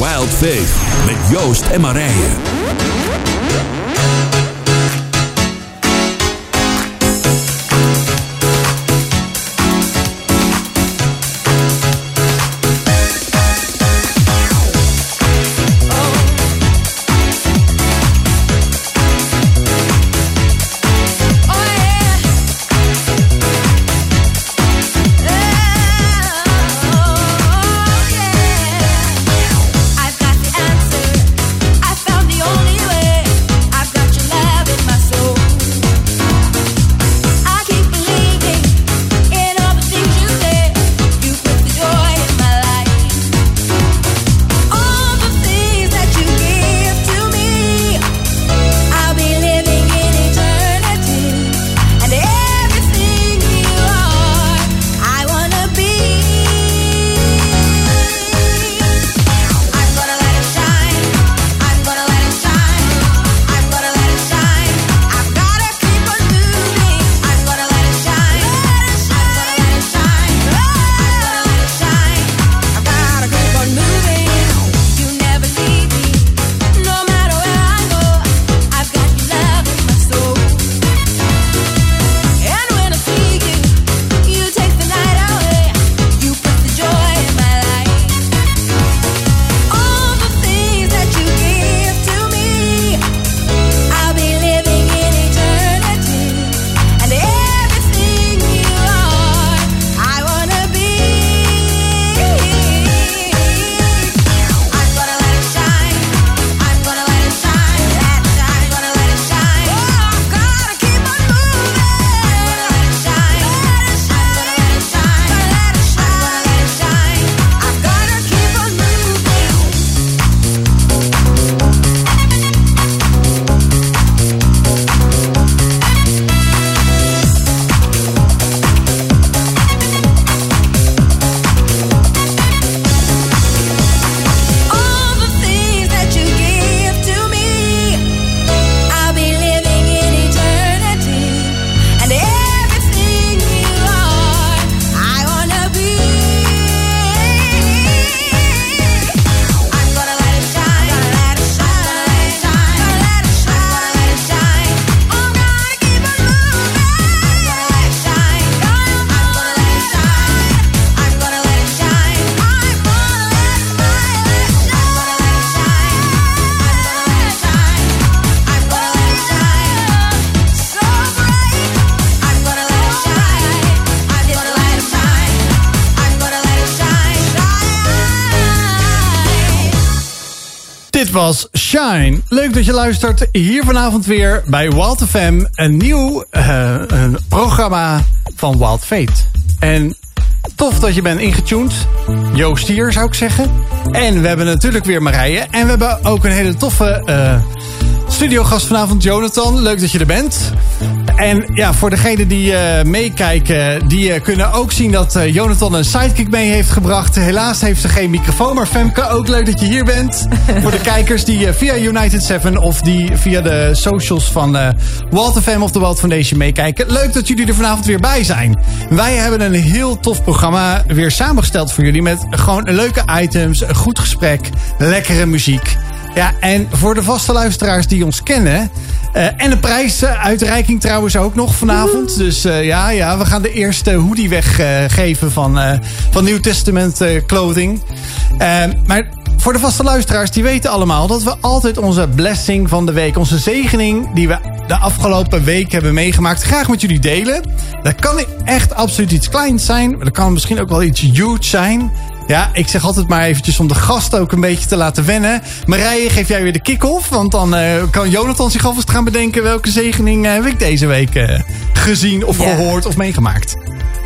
Wild Faith met Joost en Marije. Was Shine. Leuk dat je luistert hier vanavond weer bij Walter Fem, een nieuw programma van Wild Faith. En tof dat je bent ingetuned. Joost hier, zou ik zeggen. En we hebben natuurlijk weer Marije. En we hebben ook een hele toffe studiogast vanavond, Jonathan. Leuk dat je er bent. En ja, voor degenen die meekijken, die kunnen ook zien dat Jonathan een sidekick mee heeft gebracht. Helaas heeft ze geen microfoon, maar Femke, ook leuk dat je hier bent. Voor de kijkers die via United Seven of die via de socials van Walter Fem of de Walt Foundation meekijken. Leuk dat jullie er vanavond weer bij zijn. Wij hebben een heel tof programma weer samengesteld voor jullie met gewoon leuke items, een goed gesprek, lekkere muziek. Ja, en voor de vaste luisteraars die ons kennen. En de prijsuitreiking trouwens ook nog vanavond. Dus ja, we gaan de eerste hoodie weggeven van Nieuw Testament Clothing. Maar voor de vaste luisteraars, die weten allemaal dat we altijd onze blessing van de week, onze zegening die we de afgelopen week hebben meegemaakt, graag met jullie delen. Dat kan echt absoluut iets kleins zijn. Maar dat kan misschien ook wel iets huge zijn. Ja, ik zeg altijd maar eventjes om de gast ook een beetje te laten wennen. Marije, geef jij weer de kick-off? Want dan kan Jonathan zich alvast gaan bedenken welke zegening heb ik deze week gezien of gehoord of meegemaakt.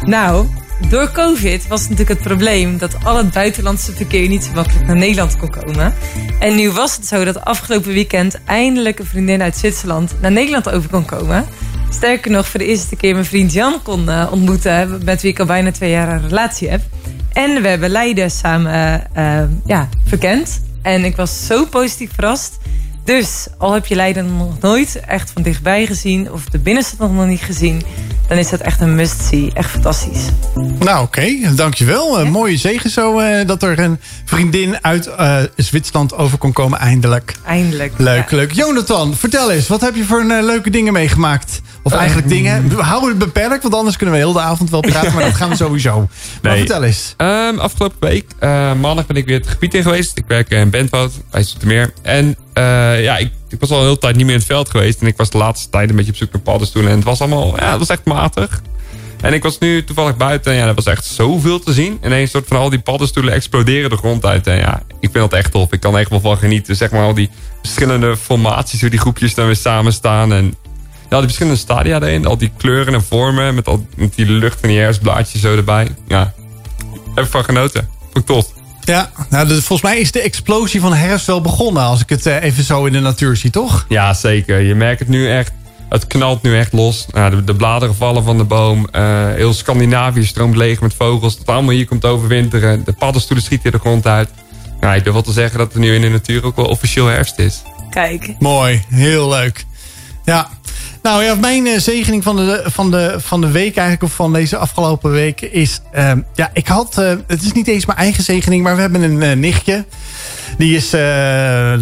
Nou, door COVID was natuurlijk het probleem dat al het buitenlandse verkeer niet zo makkelijk naar Nederland kon komen. En nu was het zo dat afgelopen weekend eindelijk een vriendin uit Zwitserland naar Nederland over kon komen. Sterker nog, voor de eerste keer mijn vriend Jan kon ontmoeten, met wie ik al bijna 2 jaar een relatie heb. En we hebben Leiden samen verkend. En ik was zo positief verrast. Dus al heb je Leiden nog nooit echt van dichtbij gezien of de binnenstad nog niet gezien, dan is dat echt een must-see. Echt fantastisch. Nou, oké. Dankjewel. Ja? Mooie zegen zo dat er een vriendin uit Zwitserland over kon komen. Eindelijk. Leuk. Jonathan, vertel eens. Wat heb je voor leuke dingen meegemaakt? Of eigenlijk dingen. Hou het beperkt, want anders kunnen we heel de avond wel praten. Maar dat gaan we sowieso. Maar vertel eens. Afgelopen week, maandag ben ik weer het gebied in geweest. Ik werk in Bentwoud, bij Zoetermeer. En ik was al een hele tijd niet meer in het veld geweest. En ik was de laatste tijd een beetje op zoek naar paddenstoelen. En het was allemaal, het was echt matig. En ik was nu toevallig buiten. En er was echt zoveel te zien. En een soort van al die paddenstoelen exploderen de grond uit. En ik vind dat echt tof. Ik kan er echt wel van genieten. Zeg maar al die verschillende formaties, hoe die groepjes dan weer samen staan. En die verschillende stadia erin. Al die kleuren en vormen. Met die lucht en die herfstblaadjes zo erbij. Ja, even van genoten. Vond ik tof. Ja, volgens mij is de explosie van herfst wel begonnen. Als ik het even zo in de natuur zie, toch? Ja, zeker. Je merkt het nu echt. Het knalt nu echt los. De bladeren vallen van de boom. Heel Scandinavië stroomt leeg met vogels. Dat allemaal hier komt overwinteren. De paddenstoelen schieten de grond uit. Nou, ik durf wel te zeggen dat er nu in de natuur ook wel officieel herfst is. Kijk. Mooi. Heel leuk. Ja. Nou ja, mijn zegening van de week eigenlijk, of van deze afgelopen week, is... ik had... het is niet eens mijn eigen zegening, maar we hebben een nichtje. Die is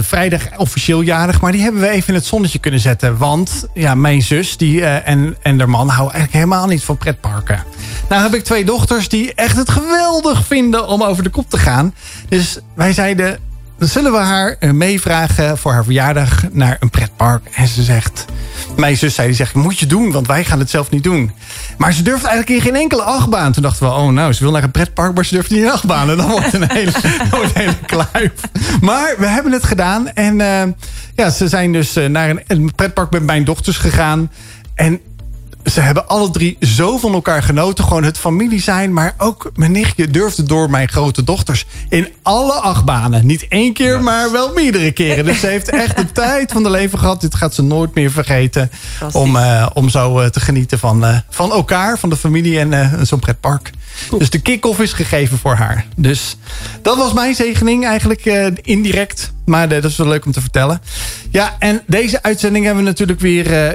vrijdag officieel jarig, maar die hebben we even in het zonnetje kunnen zetten. Want ja, mijn zus en haar man houden eigenlijk helemaal niet van pretparken. Nou heb ik twee dochters die echt het geweldig vinden om over de kop te gaan. Dus wij zeiden, zullen we haar meevragen voor haar verjaardag naar een pretpark? En ze zegt... Mijn zus zegt, moet je doen, want wij gaan het zelf niet doen. Maar ze durft eigenlijk in geen enkele achtbaan. Toen dachten we, ze wil naar een pretpark, maar ze durft niet in een achtbaan. En dan wordt een hele kluif. Maar we hebben het gedaan. En ze zijn dus naar een pretpark met mijn dochters gegaan. En ze hebben alle drie zo van elkaar genoten. Gewoon het familie zijn. Maar ook mijn nichtje durfde door mijn grote dochters. In alle achtbanen. Niet één keer, maar wel meerdere keren. Dus ze heeft echt de tijd van de leven gehad. Dit gaat ze nooit meer vergeten. Om zo te genieten van elkaar, van de familie en zo'n pretpark. Cool. Dus de kick-off is gegeven voor haar. Dus dat was mijn zegening eigenlijk indirect. Maar dat is wel leuk om te vertellen. Ja, en deze uitzending hebben we natuurlijk weer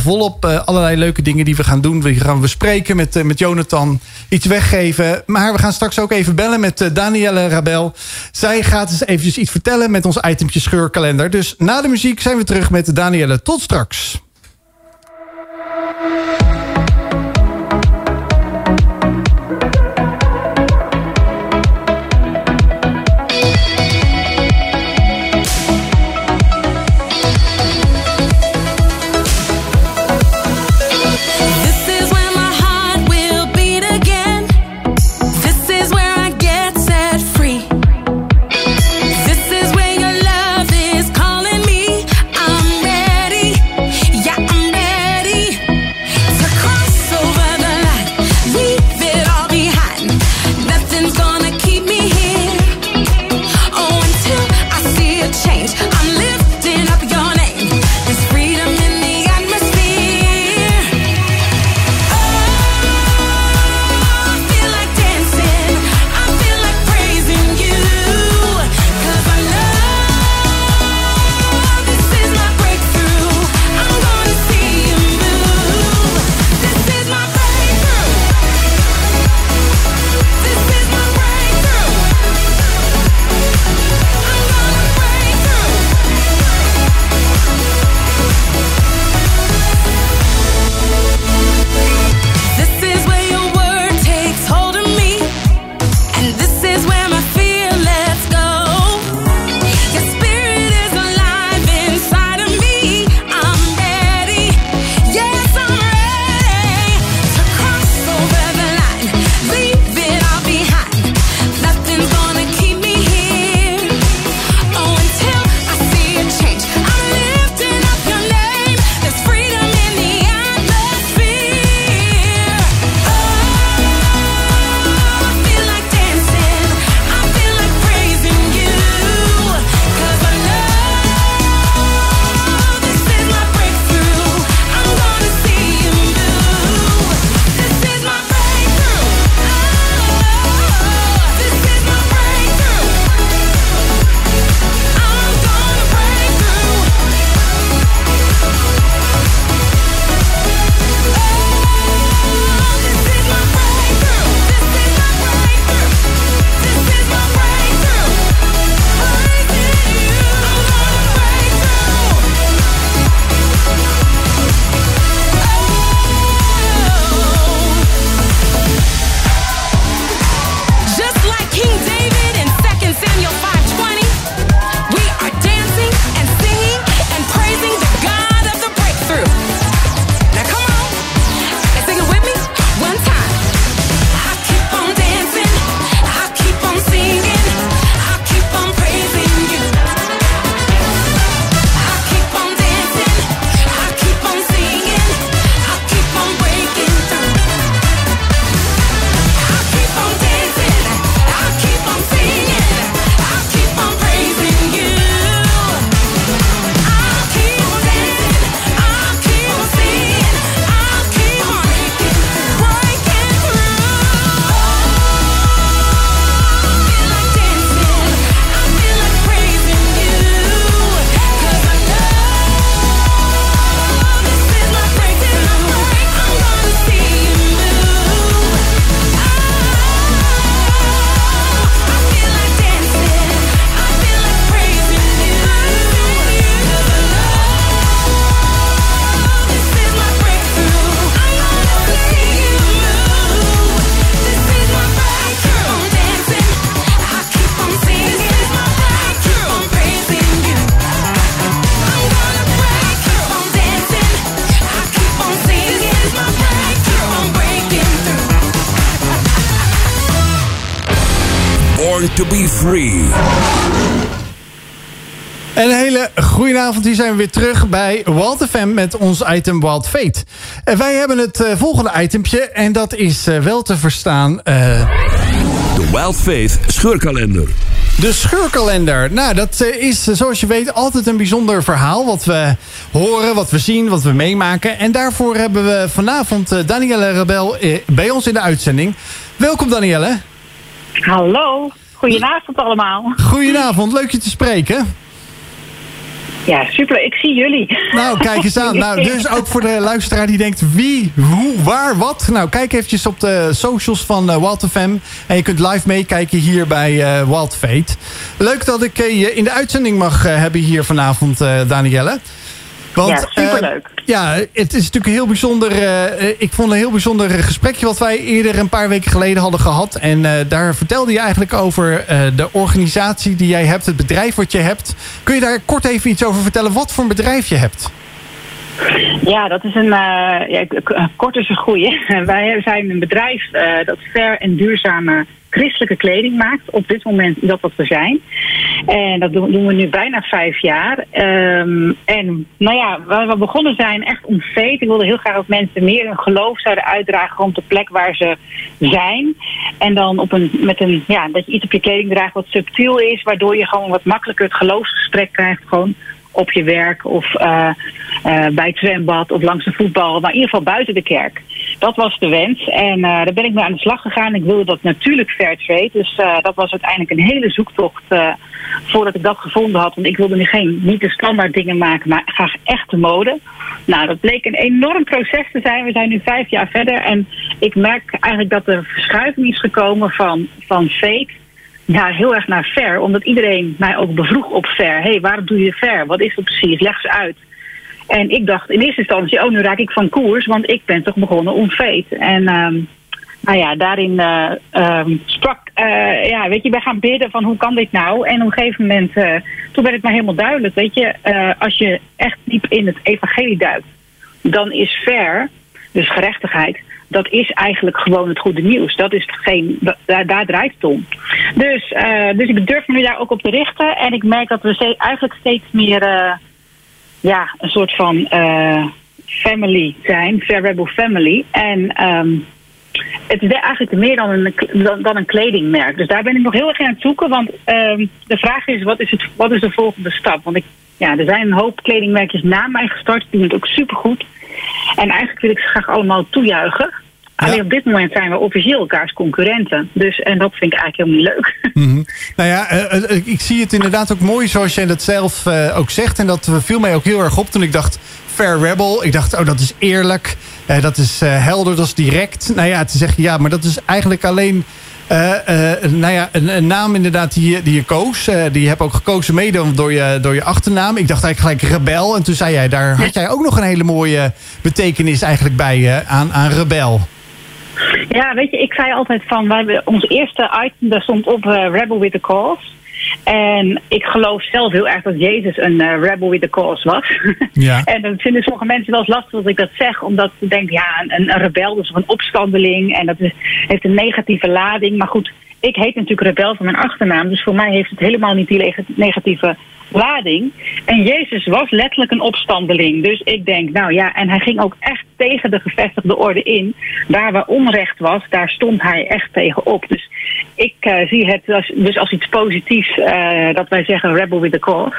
volop allerlei leuke dingen die we gaan doen. We gaan bespreken met Jonathan, iets weggeven. Maar we gaan straks ook even bellen met Daniëlle Rebel. Zij gaat eens eventjes iets vertellen met ons itempje scheurkalender. Dus na de muziek zijn we terug met Daniëlle. Tot straks. Born to be free. Een hele goede avond. Hier zijn we weer terug bij Walter Fem met ons item Wild Faith. Wij hebben het volgende itempje en dat is wel te verstaan... De Wild Faith scheurkalender. De scheurkalender. Nou, dat is, zoals je weet, altijd een bijzonder verhaal. Wat we horen, wat we zien, wat we meemaken. En daarvoor hebben we vanavond Daniëlle Rebel bij ons in de uitzending. Welkom, Daniëlle. Hallo. Goedenavond allemaal. Goedenavond. Leuk je te spreken. Ja, super. Ik zie jullie. Nou, kijk eens aan. Nou, dus ook voor de luisteraar die denkt wie, hoe, waar, wat. Nou, kijk eventjes op de socials van Walter Fem. En je kunt live meekijken hier bij Wild Faith. Leuk dat ik je in de uitzending mag hebben hier vanavond, Daniëlle. Want, ja, superleuk. Het is natuurlijk een heel bijzonder... ik vond een heel bijzonder gesprekje wat wij eerder een paar weken geleden hadden gehad. En daar vertelde je eigenlijk over de organisatie die jij hebt, het bedrijf wat je hebt. Kun je daar kort even iets over vertellen? Wat voor een bedrijf je hebt? Ja, dat is een... kort is een goeie. Wij zijn een bedrijf dat fair en duurzame christelijke kleding maakt. Op dit moment dat wat we zijn. En dat doen we nu bijna 5 jaar. En nou ja, waar we begonnen zijn echt om faith. Ik wilde heel graag dat mensen meer hun geloof zouden uitdragen rond de plek waar ze zijn. En dan dat je iets op je kleding draagt wat subtiel is. Waardoor je gewoon wat makkelijker het geloofsgesprek krijgt. Gewoon op je werk of bij het zwembad of langs de voetbal. Maar in ieder geval buiten de kerk. Dat was de wens. En daar ben ik mee aan de slag gegaan. Ik wilde dat natuurlijk fair trade. Dus dat was uiteindelijk een hele zoektocht voordat ik dat gevonden had. Want ik wilde niet de standaard dingen maken, maar graag echt de mode. Nou, dat bleek een enorm proces te zijn. We zijn nu 5 jaar verder. En ik merk eigenlijk dat er verschuiving is gekomen van faith. Ja, heel erg naar fair, omdat iedereen mij ook bevroeg op fair. Hé, waarom doe je fair? Wat is dat precies? Leg ze uit. En ik dacht in eerste instantie, nu raak ik van koers, want ik ben toch begonnen om faith. En daarin sprak, wij gaan bidden van hoe kan dit nou? En op een gegeven moment, toen werd het maar helemaal duidelijk, als je echt diep in het evangelie duikt, dan is fair, dus gerechtigheid, dat is eigenlijk gewoon het goede nieuws. Dat is daar draait het om. Dus ik durf me nu daar ook op te richten. En ik merk dat we eigenlijk steeds meer een soort van family zijn. Fair Rebel Family. En het is eigenlijk meer dan een kledingmerk. Dus daar ben ik nog heel erg aan het zoeken. Want de vraag is, wat is de volgende stap? Want er zijn een hoop kledingmerkjes na mij gestart. Die doen het ook supergoed. En eigenlijk wil ik ze graag allemaal toejuichen. Ja. Alleen op dit moment zijn we officieel elkaars concurrenten. Dus, en dat vind ik eigenlijk helemaal niet leuk. Mm-hmm. Nou ja, ik zie het inderdaad ook mooi zoals jij dat zelf ook zegt. En dat viel mij ook heel erg op toen ik dacht... Fair Rebel. Ik dacht, dat is eerlijk. Dat is helder, dat is direct. Nou ja, te zeggen, maar dat is eigenlijk alleen... een naam inderdaad die je koos. Die je hebt ook gekozen mede door je achternaam. Ik dacht eigenlijk gelijk Rebel. En toen zei jij, daar had jij ook nog een hele mooie betekenis eigenlijk bij aan Rebel. Ja, ik zei altijd van, wij hebben ons eerste item, daar stond op Rebel with a Cause. En ik geloof zelf heel erg dat Jezus een rebel with a cause was. Ja. En dan vinden sommige mensen wel eens lastig dat ik dat zeg. Omdat ze denken, een rebel is een opstandeling. En dat heeft een negatieve lading. Maar goed, ik heet natuurlijk rebel van mijn achternaam. Dus voor mij heeft het helemaal niet die negatieve lading. En Jezus was letterlijk een opstandeling. Dus ik denk, en hij ging ook echt tegen de gevestigde orde in. Waar onrecht was, daar stond hij echt tegen op. Dus ik zie het als iets positiefs dat wij zeggen rebel with a cause.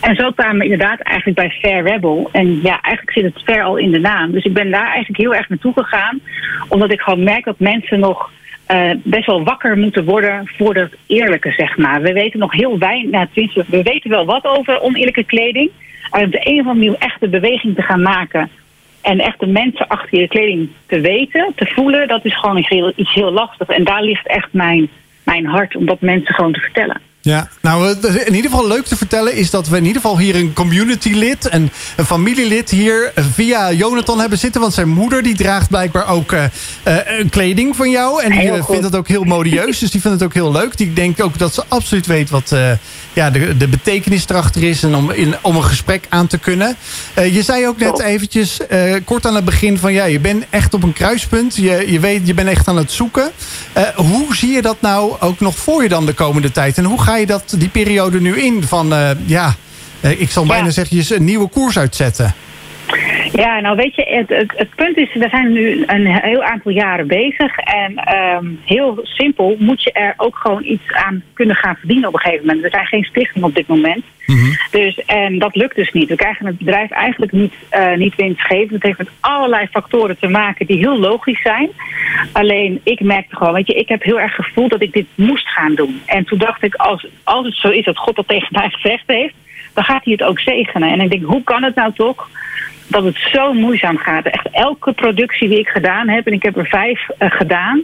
En zo kwamen we inderdaad eigenlijk bij Fair Rebel. En eigenlijk zit het fair al in de naam. Dus ik ben daar eigenlijk heel erg naartoe gegaan. Omdat ik gewoon merk dat mensen nog... best wel wakker moeten worden voor het eerlijke, zeg maar. We weten nog heel weinig, we weten wel wat over oneerlijke kleding. Om de een of andere manier echt de beweging te gaan maken en echt de mensen achter je kleding te weten, te voelen, dat is gewoon iets heel lastigs. En daar ligt echt mijn hart om dat mensen gewoon te vertellen. Ja, nou in ieder geval leuk te vertellen is dat we in ieder geval hier een community-lid en een familielid hier via Jonathan hebben zitten. Want zijn moeder die draagt blijkbaar ook kleding van jou. En die vindt dat ook heel modieus, dus die vindt het ook heel leuk. Die denkt ook dat ze absoluut weet wat de betekenis erachter is en om een gesprek aan te kunnen. Je zei ook net eventjes kort aan het begin van ja, je bent echt op een kruispunt. Je bent echt aan het zoeken. Hoe zie je dat nou ook nog voor je dan de komende tijd? En hoe ga je die periode nu in van, ik zal bijna zeggen, een nieuwe koers uitzetten? Ja, nou weet je, het punt is, we zijn nu een heel aantal jaren bezig. En heel simpel moet je er ook gewoon iets aan kunnen gaan verdienen op een gegeven moment. We zijn geen stichting op dit moment. Mm-hmm. Dus, en dat lukt dus niet. We krijgen het bedrijf eigenlijk niet winstgevend. Het heeft met allerlei factoren te maken die heel logisch zijn. Alleen, ik merkte gewoon, weet je, ik heb heel erg gevoeld dat ik dit moest gaan doen. En toen dacht ik, als het zo is dat God dat tegen mij gezegd heeft, dan gaat hij het ook zegenen. En ik denk, hoe kan het nou toch dat het zo moeizaam gaat? Echt elke productie die ik gedaan heb, en ik heb er 5 gedaan,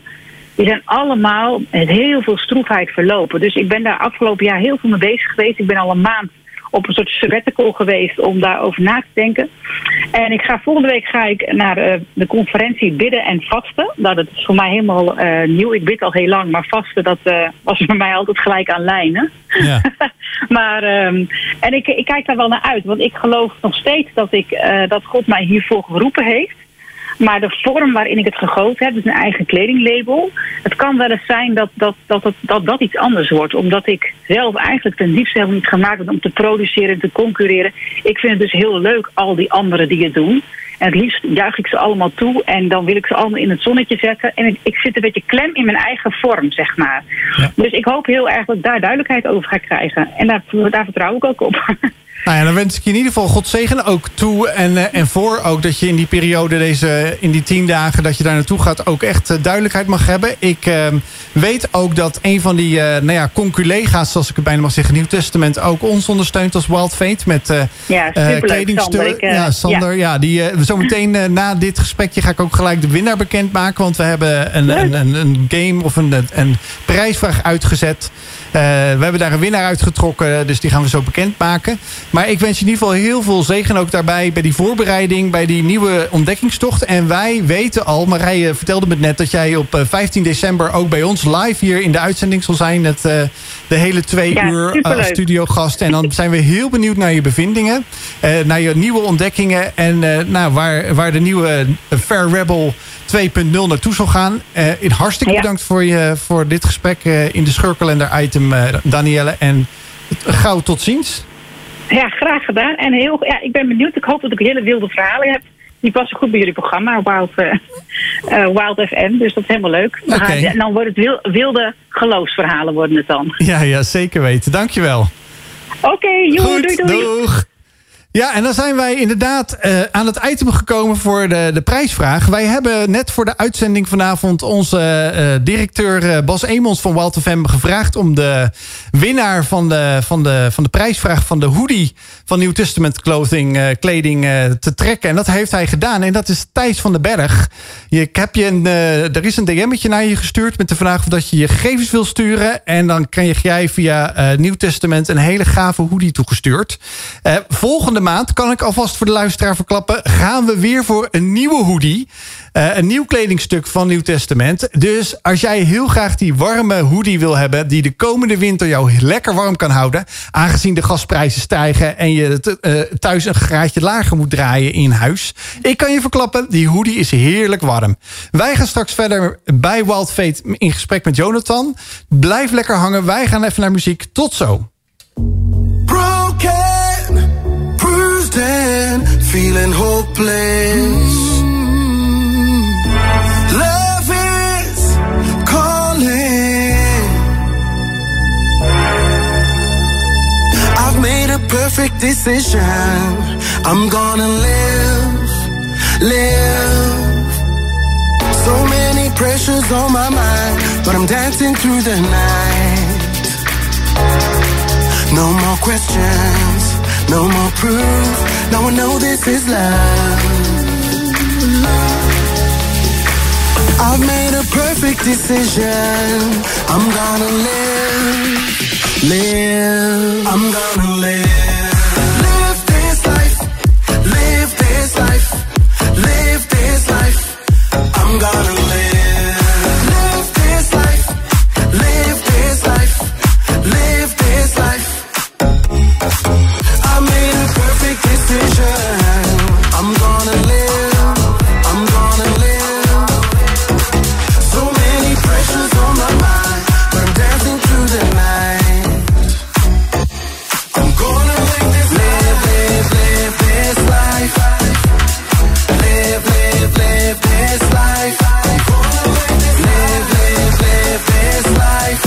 die zijn allemaal met heel veel stroefheid verlopen. Dus ik ben daar afgelopen jaar heel veel mee bezig geweest. Ik ben al een maand op een soort sabbatical geweest om daarover na te denken. En ik ga volgende week naar de conferentie Bidden en Vasten. Nou, dat is voor mij helemaal nieuw. Ik bid al heel lang, maar vasten, dat was voor mij altijd gelijk aan lijnen. Ja. Maar en ik kijk daar wel naar uit, want ik geloof nog steeds dat God mij hiervoor geroepen heeft. Maar de vorm waarin ik het gegoten heb, dus een eigen kledinglabel, het kan wel eens zijn dat iets anders wordt. Omdat ik zelf eigenlijk ten diepste helemaal niet gemaakt ben om te produceren en te concurreren. Ik vind het dus heel leuk, al die anderen die het doen. En het liefst juich ik ze allemaal toe en dan wil ik ze allemaal in het zonnetje zetten. En ik zit een beetje klem in mijn eigen vorm, zeg maar. Ja. Dus ik hoop heel erg dat ik daar duidelijkheid over ga krijgen. En daar vertrouw ik ook op. Nou ja, dan wens ik je in ieder geval God zegen ook toe en voor ook dat je in die periode, in die 10 dagen dat je daar naartoe gaat, ook echt duidelijkheid mag hebben. Ik weet ook dat een van die conculega's, zoals ik het bijna mag zeggen, Nieuw Testament, ook ons ondersteunt als Wild Faith met kledingstukken. Ja, Sander. Ja, die zometeen na dit gesprekje ga ik ook gelijk de winnaar bekendmaken, want we hebben een game of een prijsvraag uitgezet. We hebben daar een winnaar uitgetrokken, dus die gaan we zo bekendmaken. Maar ik wens je in ieder geval heel veel zegen ook daarbij, bij die voorbereiding, bij die nieuwe ontdekkingstocht. En wij weten al, Marije vertelde me net dat jij op 15 december ook bij ons live hier in de uitzending zal zijn. Met de hele 2 uur studiogast. En dan zijn we heel benieuwd naar je bevindingen, naar je nieuwe ontdekkingen en waar de nieuwe Fair Rebel 2.0 naartoe zal gaan. Hartstikke bedankt voor dit gesprek in de scheurkalender item, Daniëlle. En gauw tot ziens. Ja, graag gedaan. En ik ben benieuwd. Ik hoop dat ik hele wilde verhalen heb. Die passen goed bij jullie programma, Wild FM. Dus dat is helemaal leuk. Okay. En dan worden het wilde geloofsverhalen worden het dan. Ja, zeker weten. Dankjewel. Oké, doei. Doeg. Ja, en dan zijn wij inderdaad aan het item gekomen voor de prijsvraag. Wij hebben net voor de uitzending vanavond onze directeur Bas Emons van Walter Fem gevraagd om de winnaar van de prijsvraag van de hoodie van Nieuw Testament kleding te trekken. En dat heeft hij gedaan. En dat is Thijs van den Berg. Er is een DM'tje naar je gestuurd met de vraag of dat je je gegevens wil sturen. En dan krijg jij via Nieuw Testament een hele gave hoodie toegestuurd. Volgende maand, kan ik alvast voor de luisteraar verklappen, gaan we weer voor een nieuwe hoodie. Een nieuw kledingstuk van Nieuw Testament. Dus als jij heel graag die warme hoodie wil hebben, die de komende winter jou lekker warm kan houden, aangezien de gasprijzen stijgen en je thuis een graadje lager moet draaien in huis. Ik kan je verklappen, die hoodie is heerlijk warm. Wij gaan straks verder bij Wild Faith in gesprek met Jonathan. Blijf lekker hangen. Wij gaan even naar muziek. Tot zo. Broken, bruised and feeling hopeless. Perfect decision. I'm gonna live. So many pressures on my mind, but I'm dancing through the night. No more questions, no more proof. Now I know this is love. I've made a perfect decision. I'm gonna live. live. I'm gonna live. Live this life. Live this life. Live this life. I'm gonna live. Live this life. Live this life. Live this life. I made a perfect decision. I'm gonna live. I'm gonna live. So many pressures on my mind, but I'm dancing through the night. I'm gonna make this live, live, live this life. Live, live, live this life. I'm gonna make this live,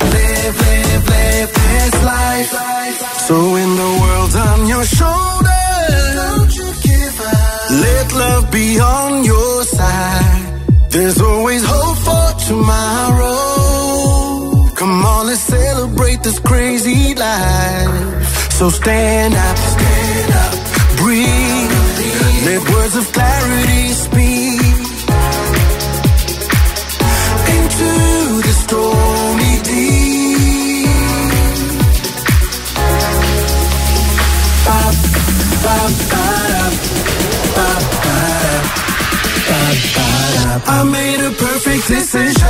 live, live this life. Live, live, live this life. So when the world's on your shoulders, let love be on your side. There's always hope for tomorrow. Come on, let's celebrate this crazy life. So stand up, breathe. Let words of clarity speak into the stormy deep. I made a perfect decision.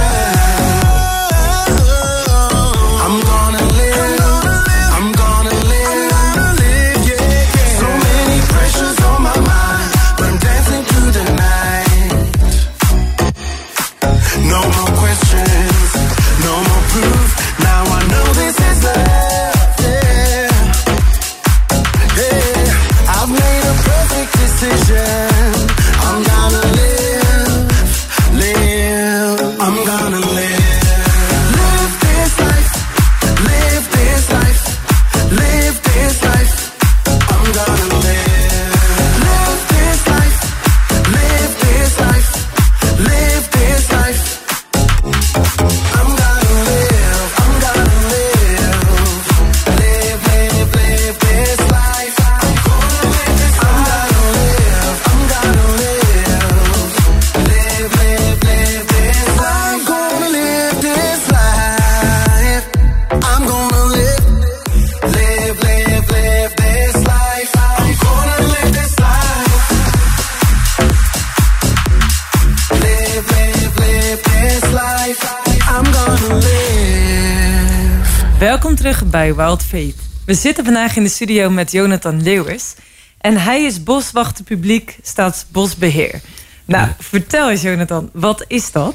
Bij Wild Faith. We zitten vandaag in de studio met Jonathan Leeuwis. En hij is boswachter publiek Staatsbosbeheer. Nou, ja. Vertel eens Jonathan, wat is dat?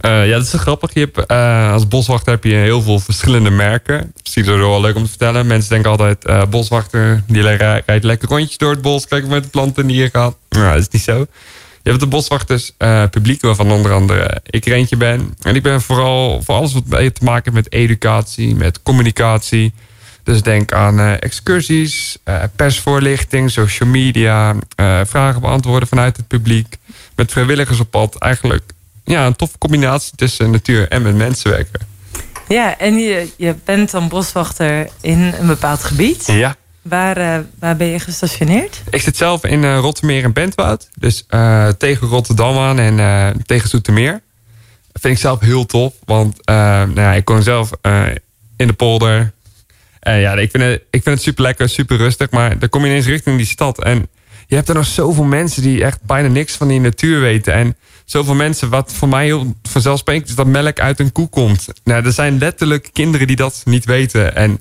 Ja, dat is grappig. Je hebt, als boswachter heb je heel veel verschillende merken. Dat is sowieso wel leuk om te vertellen. Mensen denken altijd, boswachter die rijdt lekker rondjes door het bos. Kijk met de planten die je gaat. Nou, dat is niet zo. Je hebt de boswachters publiek, waarvan onder andere ik er eentje ben. En ik ben vooral voor alles wat te maken heeft met educatie, met communicatie. Dus denk aan excursies, persvoorlichting, social media, vragen beantwoorden vanuit het publiek. Met vrijwilligers op pad. Eigenlijk ja, een toffe combinatie tussen natuur en met mensen werken. Ja, en je bent dan boswachter in een bepaald gebied. Ja. Waar ben je gestationeerd? Ik zit zelf in Rotterdam en Bentwoud. Dus tegen Rotterdam aan en tegen Zoetermeer. Dat vind ik zelf heel tof. Want ik kom zelf in de polder. Ik vind het super lekker, super rustig. Maar dan kom je ineens richting die stad. En je hebt er nog zoveel mensen die echt bijna niks van die natuur weten. En zoveel mensen, wat voor mij heel vanzelfsprekend is, dat melk uit een koe komt. Nou, er zijn letterlijk kinderen die dat niet weten. En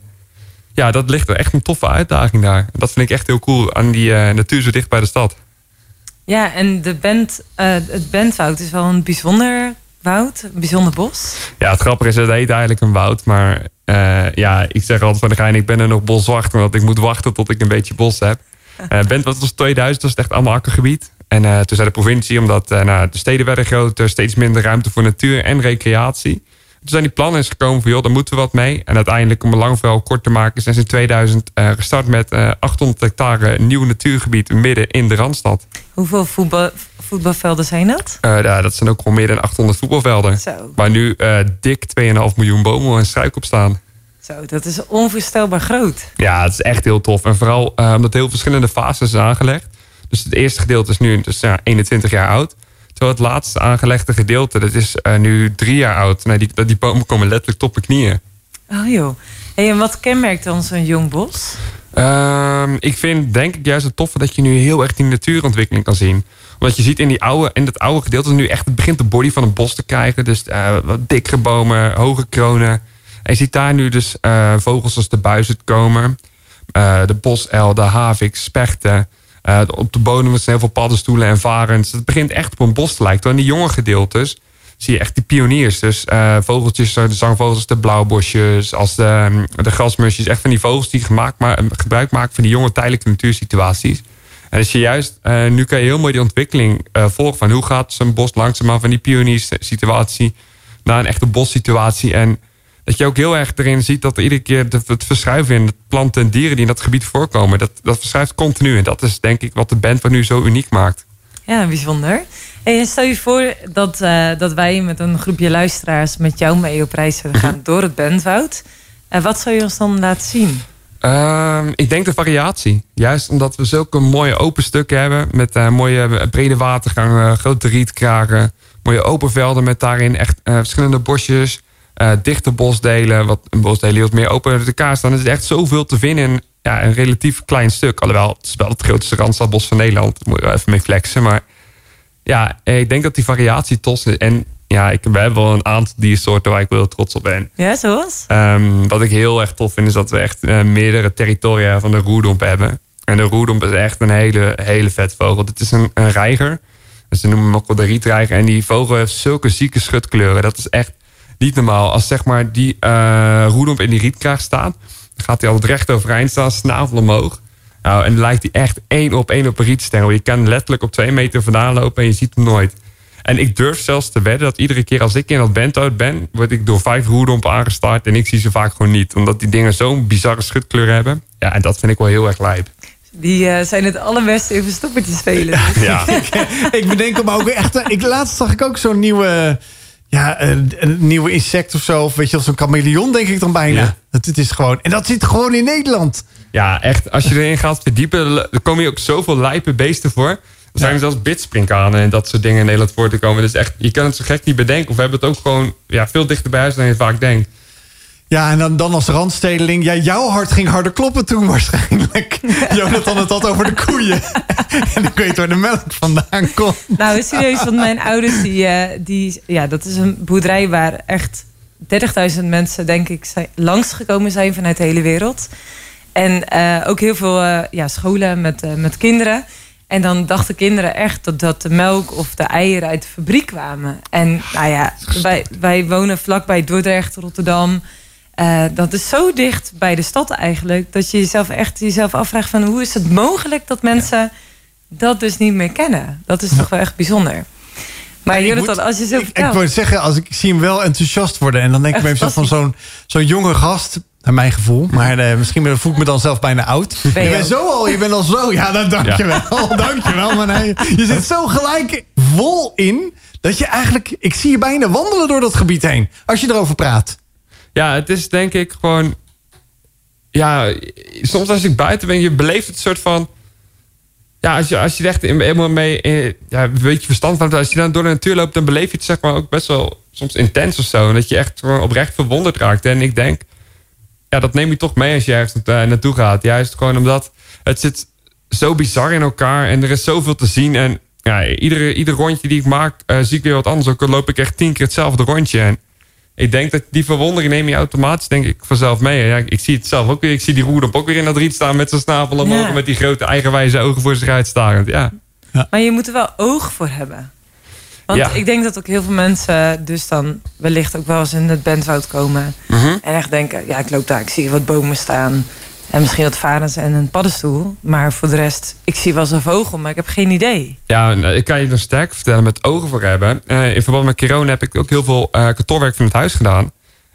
ja, dat ligt er echt een toffe uitdaging daar. Dat vind ik echt heel cool aan die natuur zo dicht bij de stad. Ja, en het Bentwoud is wel een bijzonder woud, een bijzonder bos. Ja, het grappige is, het heet eigenlijk een woud. Maar ik zeg altijd van de gein, ik ben er nog boswachter. Want ik moet wachten tot ik een beetje bos heb. Bentwoud was 2000, dat is echt allemaal akkergebied. En toen zei de provincie, omdat de steden werden groter, steeds minder ruimte voor natuur en recreatie. Toen zijn die plannen eens gekomen van, joh, daar moeten we wat mee. En uiteindelijk, om een lang verhaal kort te maken, zijn ze in 2000 gestart met 800 hectare nieuw natuurgebied midden in de Randstad. Hoeveel voetbalvelden zijn dat? Dat zijn ook wel meer dan 800 voetbalvelden. Zo. Waar nu dik 2,5 miljoen bomen en struiken op staan. Zo, dat is onvoorstelbaar groot. Ja, het is echt heel tof. En vooral omdat heel verschillende fases zijn aangelegd. Dus het eerste gedeelte is nu 21 jaar oud. Terwijl het laatste aangelegde gedeelte, dat is nu 3 jaar oud. Nou, die bomen komen letterlijk tot mijn knieën. Oh joh. Hey, en wat kenmerkt dan zo'n jong bos? Ik vind denk ik juist het toffe dat je nu heel erg die natuurontwikkeling kan zien. Omdat je ziet in dat oude gedeelte nu echt het begint de body van het bos te krijgen. Dus wat dikkere bomen, hoge kronen. En je ziet daar nu dus vogels als de buizerd komen. De bosuil, de havik, spechten. Op de bodem zijn heel veel paddenstoelen en varens. Het begint echt op een bos te lijken. Terwijl in die jonge gedeeltes zie je echt die pioniers. Dus vogeltjes, de zangvogels als de blauwbosjes, als de grasmusjes. Echt van die vogels die gebruik maken van die jonge tijdelijke natuursituaties. En dus je juist, nu kan je heel mooi die ontwikkeling volgen. Van hoe gaat zo'n bos langzaamaan van die pionierssituatie naar een echte bossituatie. En dat je ook heel erg erin ziet dat er iedere keer het verschuiven in de planten en dieren die in dat gebied voorkomen. Dat verschuift continu. En dat is denk ik wat de Bentwoud nu zo uniek maakt. Ja, bijzonder. Hey, stel je voor dat wij met een groepje luisteraars met jou mee op reis zouden gaan door het Bentwoud. Wat zou je ons dan laten zien? Ik denk de variatie. Juist omdat we zulke mooie open stukken hebben. Met mooie brede watergangen, grote rietkragen. Mooie open velden met daarin echt verschillende bosjes. Dichte bosdelen. Bosdelen die wat meer open uit elkaar staan. Er is echt zoveel te vinden in een relatief klein stuk. Alhoewel, het is wel het grootste Randstadbos van Nederland. Daar moet je wel even mee flexen. Maar ja, ik denk dat die variatie tof is. En ja, we hebben wel een aantal diersoorten waar ik wel trots op ben. Ja, zoals? Wat ik heel erg tof vind is dat we echt meerdere territoria van de roerdomp hebben. En de roerdomp is echt een hele vet vogel. Dit is een reiger. Dus ze noemen hem ook wel de rietreiger. En die vogel heeft zulke zieke schutkleuren. Dat is echt niet normaal. Als zeg maar die roerdomp in die rietkraag staat, dan gaat hij altijd recht overeind staan, snavel omhoog. Nou, en dan lijkt hij echt één op een rietstengel. Je kan letterlijk op 2 meter vandaan lopen en je ziet hem nooit. En ik durf zelfs te wedden dat iedere keer als ik in dat Bentwoud ben, word ik door 5 roerdompen aangestaard en ik zie ze vaak gewoon niet. Omdat die dingen zo'n bizarre schutkleur hebben. Ja, en dat vind ik wel heel erg lijp. Die zijn het allerbeste in verstoppertje spelen. Dus. Ja. Ik bedenk hem ook echt. Laatst zag ik ook zo'n nieuwe, nieuwe insect of zo. Of weet je wel, zo'n chameleon denk ik dan bijna. Ja. Het is gewoon, en dat zit gewoon in Nederland. Ja, echt. Als je erin gaat verdiepen, dan komen hier ook zoveel lijpe beesten voor. Er zijn zelfs bitsprinkhanen en dat soort dingen in Nederland voor te komen. Dus echt, je kan het zo gek niet bedenken. Of we hebben het ook gewoon veel dichter bij huis dan je vaak denkt. Ja, en dan als randstedeling. Ja, jouw hart ging harder kloppen toen waarschijnlijk. Jonathan het had over de koeien. En ik weet waar de melk vandaan komt. Nou, serieus, want mijn ouders, dat is een boerderij waar echt 30.000 mensen, denk ik, langsgekomen zijn vanuit de hele wereld. En ook heel veel scholen met kinderen. En dan dachten kinderen echt dat de melk of de eieren uit de fabriek kwamen. En nou ja, wij wonen vlakbij Dordrecht, Rotterdam. Dat is zo dicht bij de stad eigenlijk, dat je jezelf afvraagt van hoe is het mogelijk dat mensen dat dus niet meer kennen. Dat is toch wel echt bijzonder. Maar Jonathan, als je zo vertelt. Ik wil zeggen, als ik zie hem wel enthousiast worden. En dan denk ik me even van zo'n jonge gast. Naar mijn gevoel. Maar misschien voel ik me dan zelf bijna oud. Je bent al zo. Ja, dan dankjewel. Dankjewel. Maar nee, je zit zo gelijk vol in. Dat je eigenlijk, ik zie je bijna wandelen door dat gebied heen. Als je erover praat. Ja, het is denk ik gewoon. Ja, soms als ik buiten ben, je beleeft het soort van. Ja, als je echt helemaal mee. Een beetje verstand van hebt. Als je dan door de natuur loopt, dan beleef je het zeg maar ook best wel soms intens of zo. En dat je echt gewoon oprecht verwonderd raakt. En ik denk. Ja, dat neem je toch mee als je ergens naartoe gaat. Juist gewoon omdat het zit zo bizar in elkaar en er is zoveel te zien. En ja, ieder rondje die ik maak, zie ik weer wat anders. Ook loop ik echt 10 keer hetzelfde rondje. En ik denk dat die verwondering neem je automatisch denk ik vanzelf mee. Ja, ik zie het zelf ook weer. Ik zie die roerdomp ook weer in dat riet staan met zijn snavel omhoog. Ja. Met die grote eigenwijze ogen voor zich uitstarend. Ja. Ja. Maar je moet er wel oog voor hebben. Want ik denk dat ook heel veel mensen dus dan wellicht ook wel eens in het Bentwoud komen. Mm-hmm. En echt denken, ja, ik loop daar, ik zie wat bomen staan. En misschien wat varens en een paddenstoel. Maar voor de rest, ik zie wel eens een vogel, maar ik heb geen idee. Ja, ik kan je nog sterk vertellen met ogen voor hebben. In verband met corona heb ik ook heel veel kantoorwerk van het huis gedaan.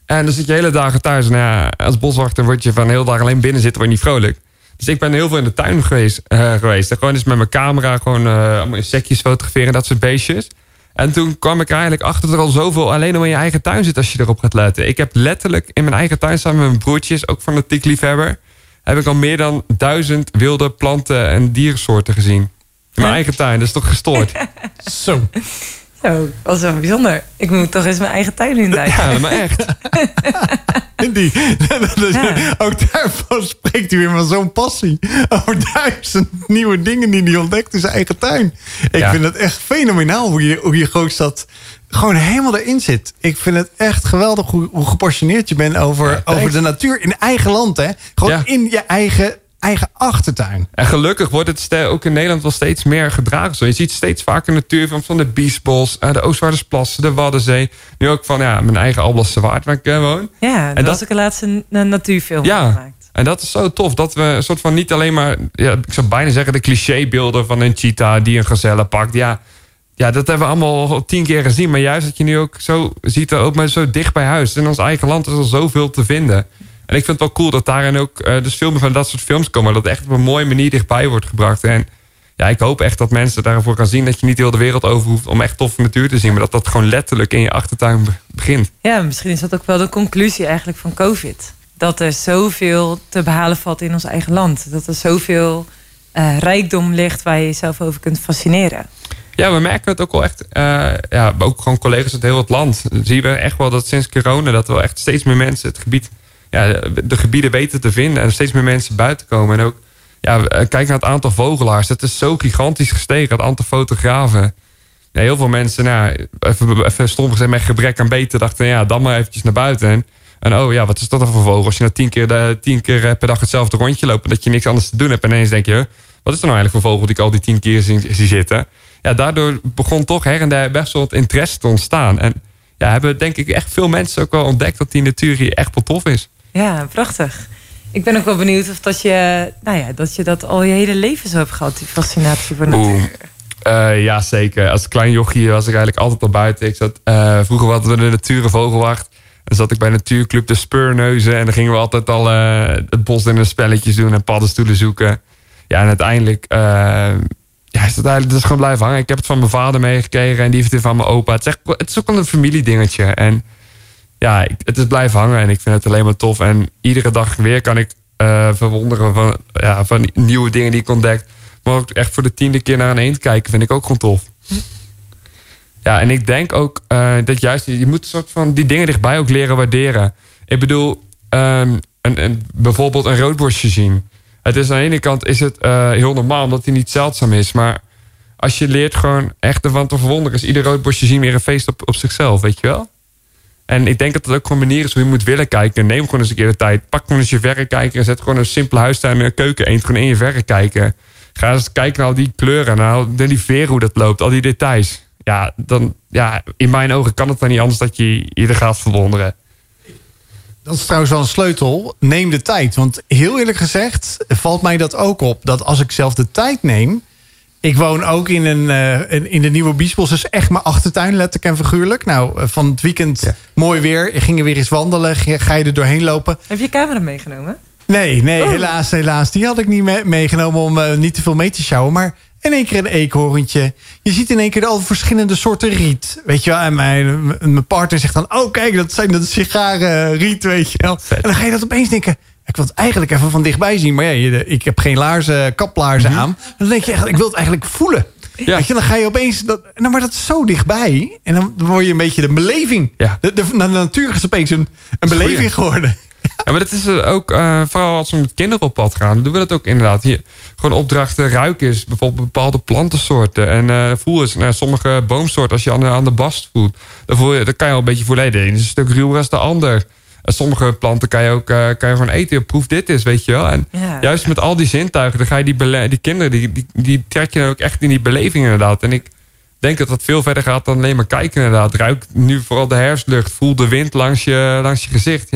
En dan zit je hele dagen thuis. Nou ja, als boswachter word je van de hele dag alleen binnen zitten, word je niet vrolijk. Dus ik ben heel veel in de tuin geweest. Gewoon eens met mijn camera, gewoon allemaal insectjes fotograferen, dat soort beestjes. En toen kwam ik eigenlijk achter dat er al zoveel alleen al in je eigen tuin zit als je erop gaat letten. Ik heb letterlijk in mijn eigen tuin samen met mijn broertjes, ook fanatiek liefhebber, heb ik al meer dan 1000 wilde planten en diersoorten gezien. In mijn eigen tuin, dat is toch gestoord? Zo. Zo, dat was wel bijzonder. Ik moet toch eens mijn eigen tuin induiken. Ja, maar echt. Andy. Dus ja. Ook daarvan spreekt hij weer van zo'n passie. Over duizend nieuwe dingen die hij ontdekt in zijn eigen tuin. Ik vind het echt fenomenaal hoe je goos dat gewoon helemaal erin zit. Ik vind het echt geweldig hoe gepassioneerd je bent over de natuur in eigen land. Hè? Gewoon in je eigen achtertuin. En gelukkig wordt het ook in Nederland wel steeds meer gedragen. Zo, je ziet steeds vaker natuur van de Biesbos, de Oostvaardersplassen, de Waddenzee. Nu ook van mijn eigen Alblasse waard waar ik woon. Ja, en dat was ik de laatste natuurfilm gemaakt. En dat is zo tof dat we een soort van niet alleen maar, ik zou bijna zeggen de clichébeelden van een cheetah die een gazelle pakt. Ja, dat hebben we allemaal 10 keer gezien. Maar juist dat je nu ook zo ziet, ook maar zo dicht bij huis. In ons eigen land is er zoveel te vinden. En ik vind het wel cool dat daarin ook dus veel meer van dat soort films komen. Dat het echt op een mooie manier dichtbij wordt gebracht. En ja, ik hoop echt dat mensen daarvoor gaan zien dat je niet heel de wereld over hoeft om echt toffe natuur te zien. Maar dat dat gewoon letterlijk in je achtertuin begint. Ja, misschien is dat ook wel de conclusie eigenlijk van COVID. Dat er zoveel te behalen valt in ons eigen land. Dat er zoveel rijkdom ligt waar je jezelf over kunt fascineren. Ja, we merken het ook wel echt. Ook gewoon collega's uit heel het land. Zien we echt wel dat sinds corona dat wel echt steeds meer mensen het gebied. Ja, de gebieden weten te vinden en steeds meer mensen buiten komen. En ook, kijk naar het aantal vogelaars. Het is zo gigantisch gestegen, het aantal fotografen. Ja, heel veel mensen, even stom gezegd, met gebrek aan beter dachten, dan maar eventjes naar buiten. En wat is dat dan voor vogel? Als je nou 10 keer per dag hetzelfde rondje loopt en dat je niks anders te doen hebt. En ineens denk je, wat is er nou eigenlijk voor vogel die ik al die 10 keer zie zitten? Ja, daardoor begon toch her en daar best wel wat interesse te ontstaan. En hebben denk ik echt veel mensen ook wel ontdekt dat die natuur hier echt wel tof is. Ja, prachtig. Ik ben ook wel benieuwd of dat je dat al je hele leven zo hebt gehad, die fascinatie voor natuur. Ja, zeker. Als klein jochie was ik eigenlijk altijd al buiten. Ik zat, vroeger hadden we de Naturenvogelwacht. Dan zat ik bij Natuurclub de Speurneuzen. En dan gingen we altijd al het bos in de spelletjes doen en paddenstoelen zoeken. Ja, en uiteindelijk is het gewoon blijven hangen. Ik heb het van mijn vader meegekregen en die heeft het van mijn opa. Het is ook al een familiedingetje. En ja, het is blijven hangen en ik vind het alleen maar tof. En iedere dag weer kan ik verwonderen van nieuwe dingen die ik ontdek. Maar ook echt voor de 10e keer naar een eend kijken vind ik ook gewoon tof. Ja, en ik denk ook dat juist, je moet een soort van die dingen dichtbij ook leren waarderen. Ik bedoel, bijvoorbeeld een roodborstje zien. Het is aan de ene kant is het heel normaal omdat hij niet zeldzaam is. Maar als je leert gewoon echt ervan te verwonderen, is ieder roodborstje zien weer een feest op zichzelf, weet je wel? En ik denk dat dat ook gewoon een manier is hoe je moet willen kijken. Neem gewoon eens een keer de tijd. Pak gewoon eens je verrekijker en zet gewoon een simpele huistuin en een keuken eend gewoon in je verrekijker. Ga eens kijken naar al die kleuren, naar die veren hoe dat loopt, al die details. Ja, in mijn ogen kan het dan niet anders dat je er gaat verwonderen. Dat is trouwens wel een sleutel. Neem de tijd. Want heel eerlijk gezegd valt mij dat ook op. Dat als ik zelf de tijd neem. Ik woon ook in de Nieuwe Biesbos. Dus echt mijn achtertuin, letterlijk en figuurlijk. Nou, van het weekend mooi weer. Gingen weer eens wandelen. Ga je er doorheen lopen. Heb je camera meegenomen? Nee, oh. Helaas. Die had ik niet meegenomen om niet te veel mee te sjouwen. Maar in één keer een eekhoorntje. Je ziet in één keer al verschillende soorten riet. Weet je wel, en mijn partner zegt dan... oh, kijk, dat zijn de sigarenriet, weet je wel. Vet. En dan ga je dat opeens denken... ik wil het eigenlijk even van dichtbij zien. Maar ik heb geen kaplaarzen aan. Dan denk je echt, ik wil het eigenlijk voelen. Ja. Weet je, dan ga je opeens... maar dat is zo dichtbij. En dan word je een beetje de beleving. Ja. De natuur is opeens een beleving geworden. Ja, maar dat is ook... vooral als we met kinderen op pad gaan... doen we dat ook inderdaad. Hier, gewoon opdrachten, ruiken is bijvoorbeeld bepaalde plantensoorten. En voel eens naar sommige boomsoorten. Als je aan de bast voelt. Dan kan je al een beetje voelen. De ene is een stuk ruwer als de ander. Sommige planten kan je ook gewoon eten. Proef dit eens, weet je wel. En juist met al die zintuigen, dan ga je die kinderen... Die trek je dan ook echt in die beleving inderdaad. En ik denk dat dat veel verder gaat dan alleen maar kijken inderdaad. Ruik nu vooral de herfstlucht. Voel de wind langs je gezicht,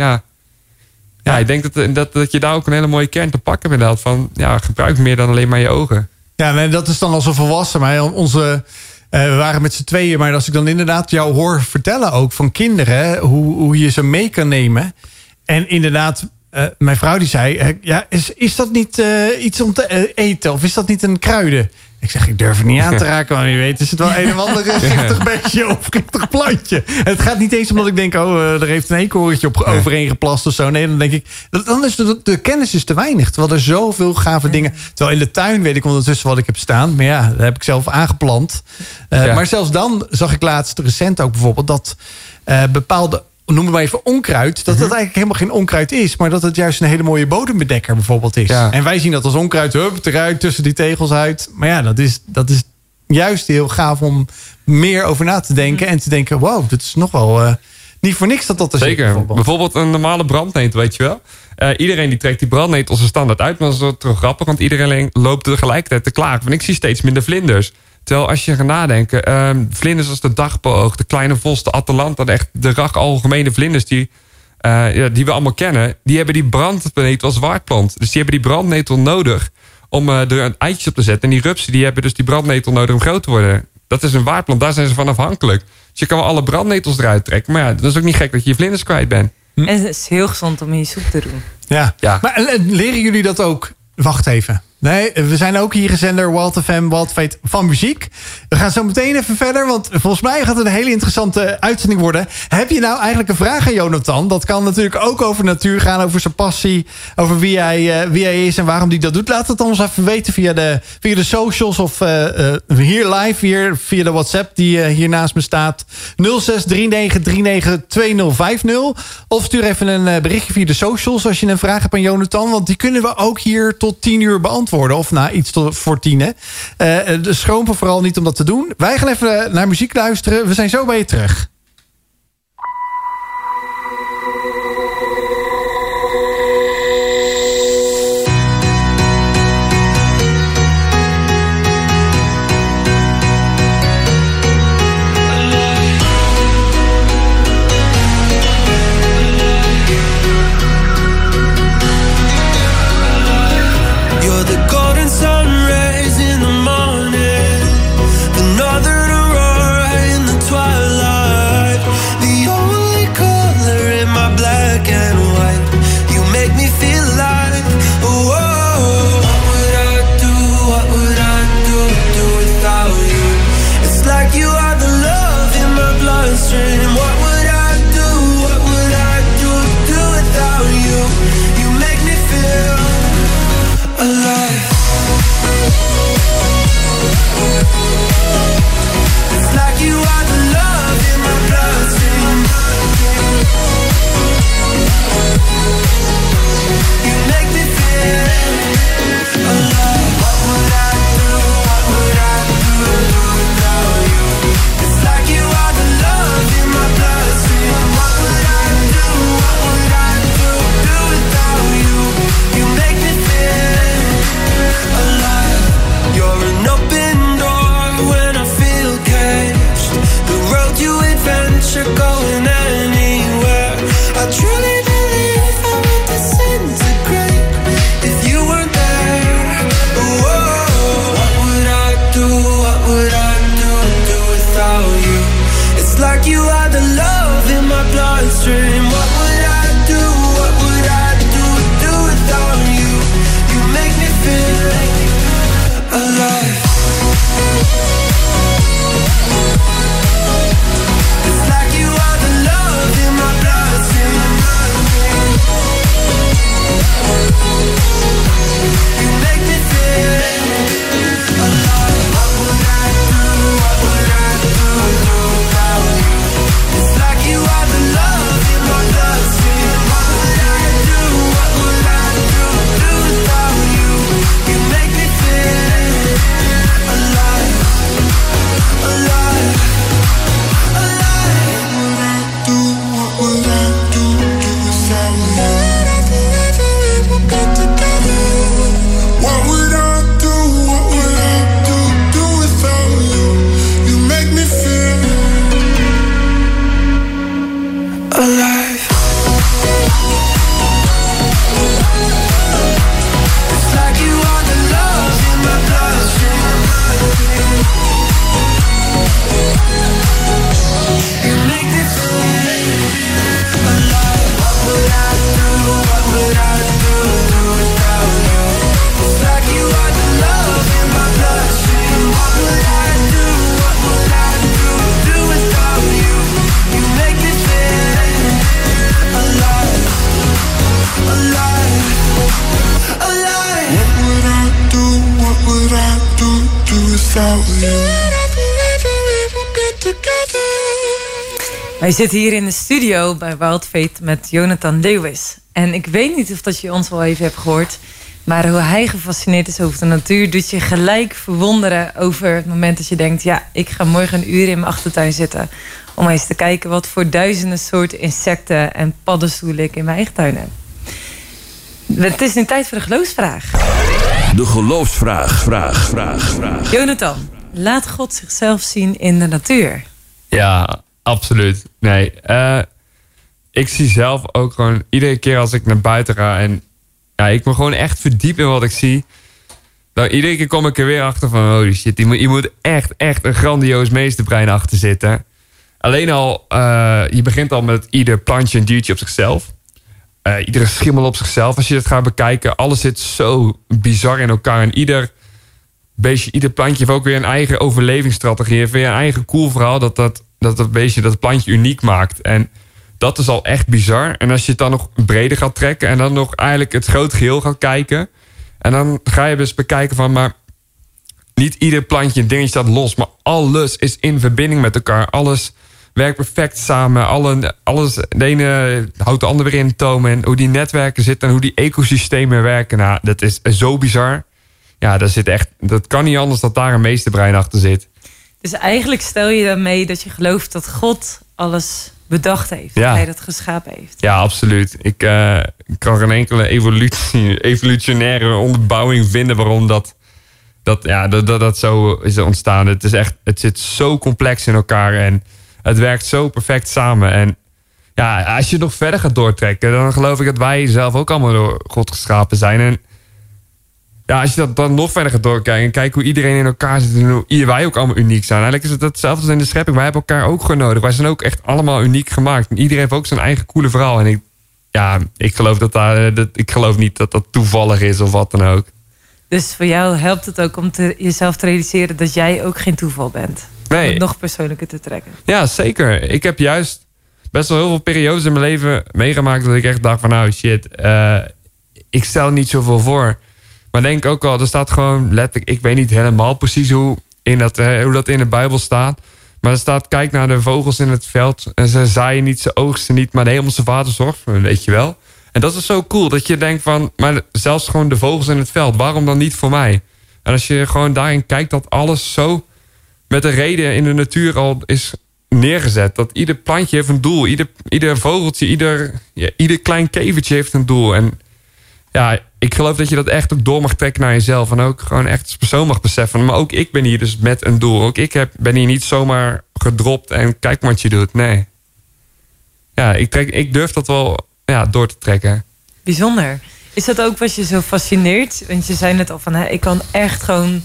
Ja, ik denk dat je daar ook een hele mooie kern te pakken hebt inderdaad. Van, gebruik meer dan alleen maar je ogen. Ja, nee, dat is dan als een volwassen. Maar onze... we waren met z'n tweeën, maar als ik dan inderdaad jou hoor vertellen ook van kinderen... hoe je ze mee kan nemen. En inderdaad, mijn vrouw die zei... is dat niet iets om te eten of is dat niet een kruiden? Ik zeg, ik durf het niet aan te raken, maar wie weet... is het wel een of ander giftig beestje of giftig plantje. En het gaat niet eens omdat ik denk... er heeft een eekhoorntje op overheen geplast of zo. Nee, dan denk ik, dan is de kennis is te weinig. Terwijl er zoveel gave dingen... Terwijl in de tuin weet ik ondertussen wat ik heb staan. Maar dat heb ik zelf aangeplant. Maar zelfs dan zag ik laatst recent ook bijvoorbeeld... dat bepaalde noem het maar even onkruid, dat dat eigenlijk helemaal geen onkruid is, maar dat het juist een hele mooie bodembedekker bijvoorbeeld is. Ja. En wij zien dat als onkruid, hup, eruit, tussen die tegels uit. Maar ja, dat is juist heel gaaf om meer over na te denken en te denken, wow, dat is nog wel niet voor niks dat er zit. Zeker. Bijvoorbeeld een normale brandneet, weet je wel. Iedereen die trekt die brandneet als een standaard uit, maar dat is toch grappig, want iedereen loopt tegelijkertijd te klagen. Want ik zie steeds minder vlinders. Terwijl als je gaat nadenken, vlinders als de dagboog, de kleine vos, de attelant, dan echt de algemene vlinders die we allemaal kennen, die hebben die brandnetel als waardplant. Dus die hebben die brandnetel nodig om er een eitje op te zetten. En die rupsen die hebben dus die brandnetel nodig om groot te worden. Dat is een waardplant, daar zijn ze van afhankelijk. Dus je kan wel alle brandnetels eruit trekken. Maar ja, dat is ook niet gek dat je vlinders kwijt bent. En het is heel gezond om in je soep te doen. Ja. Maar leren jullie dat ook? Wacht even. Nee, we zijn ook hier gezender Walter Fem, Wild Faith van muziek. We gaan zo meteen even verder, want volgens mij gaat het een hele interessante uitzending worden. Heb je nou eigenlijk een vraag aan Jonathan? Dat kan natuurlijk ook over natuur gaan, over zijn passie, over wie hij is en waarom hij dat doet. Laat het ons even weten via de socials of hier live, via de WhatsApp die hier naast me staat. 0639392050. Of stuur even een berichtje via de socials als je een vraag hebt aan Jonathan, want die kunnen we ook hier tot 10 uur beantwoorden. Of iets tot voor 10. Dus schroom me vooral niet om dat te doen. Wij gaan even naar muziek luisteren. We zijn zo bij je terug. Wij zitten hier in de studio bij Wild Faith met Jonathan Leeuwis. En ik weet niet of dat je ons al even hebt gehoord, maar hoe hij gefascineerd is over de natuur doet je gelijk verwonderen over het moment dat je denkt, ja, ik ga morgen een uur in mijn achtertuin zitten om eens te kijken wat voor duizenden soorten insecten en paddenstoelen ik in mijn eigen tuin heb. Het is nu tijd voor de geloofsvraag. De geloofsvraag, vraag. Jonathan, laat God zichzelf zien in de natuur. Ja, absoluut. Nee, ik zie zelf ook gewoon iedere keer als ik naar buiten ga en ja, ik me gewoon echt verdiep in wat ik zie. Nou, iedere keer kom ik er weer achter van, holy shit, je moet echt een grandioos meesterbrein achter zitten. Alleen al, je begint al met ieder plantje een diertje op zichzelf. Iedere schimmel op zichzelf. Als je dat gaat bekijken, alles zit zo bizar in elkaar. En ieder beestje, ieder plantje heeft ook weer een eigen overlevingsstrategie. Heeft weer een eigen cool verhaal dat beestje, dat plantje uniek maakt. En dat is al echt bizar. En als je het dan nog breder gaat trekken en dan nog eigenlijk het groot geheel gaat kijken. En dan ga je dus bekijken van, maar niet ieder plantje en dingetje staat los. Maar alles is in verbinding met elkaar. Alles werkt perfect samen. Alles, de ene houdt de ander weer in toom. En hoe die netwerken zitten en hoe die ecosystemen werken. Nou, dat is zo bizar. Ja, daar zit echt, dat kan niet anders dat daar een meesterbrein achter zit. Dus eigenlijk stel je daarmee dat je gelooft dat God alles bedacht heeft. Ja. Dat hij dat geschapen heeft. Ja, absoluut. Ik kan geen enkele evolutionaire onderbouwing vinden waarom dat zo is ontstaan. Het is echt, het zit zo complex in elkaar en het werkt zo perfect samen. En ja, als je het nog verder gaat doortrekken, dan geloof ik dat wij zelf ook allemaal door God geschapen zijn. En ja, als je dat dan nog verder gaat doorkijken en kijkt hoe iedereen in elkaar zit en hoe wij ook allemaal uniek zijn. Eigenlijk is het hetzelfde als in de schepping. Wij hebben elkaar ook gewoon nodig. Wij zijn ook echt allemaal uniek gemaakt. En iedereen heeft ook zijn eigen coole verhaal. En ik geloof ik geloof niet dat dat toevallig is of wat dan ook. Dus voor jou helpt het ook om jezelf te realiseren dat jij ook geen toeval bent. Nee. Om het nog persoonlijker te trekken. Ja, zeker. Ik heb juist best wel heel veel periodes in mijn leven meegemaakt dat ik echt dacht van, nou shit, ik stel niet zoveel voor. Maar denk ook al, er staat gewoon letterlijk, ik weet niet helemaal precies hoe dat in de Bijbel staat. Maar er staat, kijk naar de vogels in het veld. En ze zaaien niet, ze oogsten niet, maar de hemelse vader zorgt, weet je wel. En dat is zo cool, dat je denkt van, maar zelfs gewoon de vogels in het veld, waarom dan niet voor mij? En als je gewoon daarin kijkt dat alles zo met de reden in de natuur al is neergezet. Dat ieder plantje heeft een doel. Ieder vogeltje, ieder klein kevertje heeft een doel. En ja, ik geloof dat je dat echt ook door mag trekken naar jezelf. En ook gewoon echt als persoon mag beseffen. Maar ook ik ben hier dus met een doel. Ook ik ben hier niet zomaar gedropt en kijk wat je doet. Nee. Ja, ik durf dat wel door te trekken. Bijzonder. Is dat ook wat je zo fascineert? Want je zei net al van, ik kan echt gewoon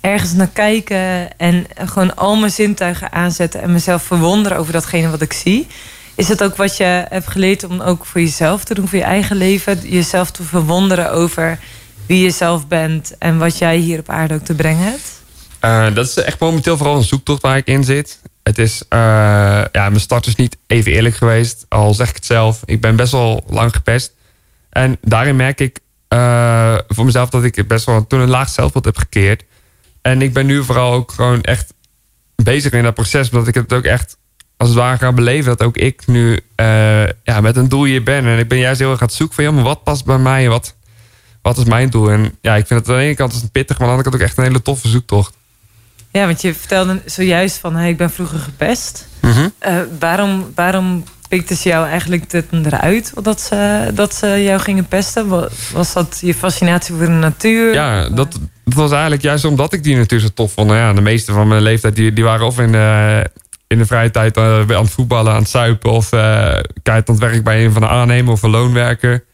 ergens naar kijken en gewoon al mijn zintuigen aanzetten en mezelf verwonderen over datgene wat ik zie. Is dat ook wat je hebt geleerd om ook voor jezelf te doen, voor je eigen leven? Jezelf te verwonderen over wie je zelf bent en wat jij hier op aarde ook te brengen hebt? Dat is echt momenteel vooral een zoektocht waar ik in zit. Het is, mijn start is niet even eerlijk geweest, al zeg ik het zelf. Ik ben best wel lang gepest. En daarin merk ik voor mezelf dat ik best wel toen een laag zelfbeeld heb gekeerd. En ik ben nu vooral ook gewoon echt bezig in dat proces. Omdat ik het ook echt als het ware ga beleven. Dat ook ik nu met een doel hier ben. En ik ben juist heel erg aan het zoeken van, maar wat past bij mij? Wat is mijn doel? En ja, ik vind het aan de ene kant is het pittig. Maar aan de andere kant ook echt een hele toffe zoektocht. Ja, want je vertelde zojuist van, ik ben vroeger gepest. Mm-hmm. Waarom pikten ze jou eigenlijk eruit dat ze jou gingen pesten? Was dat je fascinatie voor de natuur? Ja, dat was eigenlijk juist omdat ik die natuur zo tof vond. Nou ja, de meeste van mijn leeftijd die waren of in de vrije tijd aan het voetballen, aan het zuipen, of keihard aan het werk bij een van de aannemer of een loonwerker.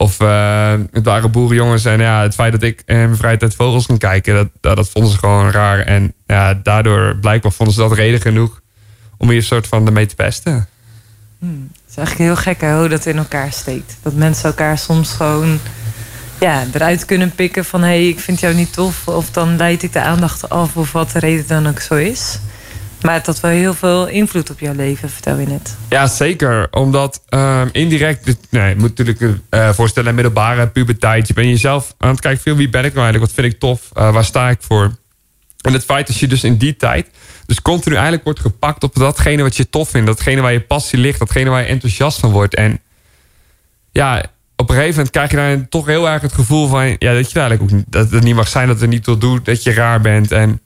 Of het waren boerenjongens. En ja, het feit dat ik in mijn vrije tijd vogels ging kijken, dat vonden ze gewoon raar. En ja, daardoor blijkbaar vonden ze dat reden genoeg om hier een soort van ermee te pesten. Het is eigenlijk heel gek hoe dat in elkaar steekt. Dat mensen elkaar soms gewoon eruit kunnen pikken van, ik vind jou niet tof. Of dan leid ik de aandacht af of wat de reden dan ook zo is. Maar het had wel heel veel invloed op jouw leven, vertel je net. Ja, zeker. Omdat indirect, je moet natuurlijk voorstellen, middelbare puberteit. Je bent jezelf aan het kijken, wie ben ik nou eigenlijk? Wat vind ik tof? Waar sta ik voor? En het feit dat je dus in die tijd Dus continu eigenlijk wordt gepakt op datgene wat je tof vindt. Datgene waar je passie ligt. Datgene waar je enthousiast van wordt. En ja, op een gegeven moment krijg je daar toch heel erg het gevoel van... ja, dat je eigenlijk ook niet, dat het niet mag zijn, dat het er niet toe doet. Dat je raar bent. En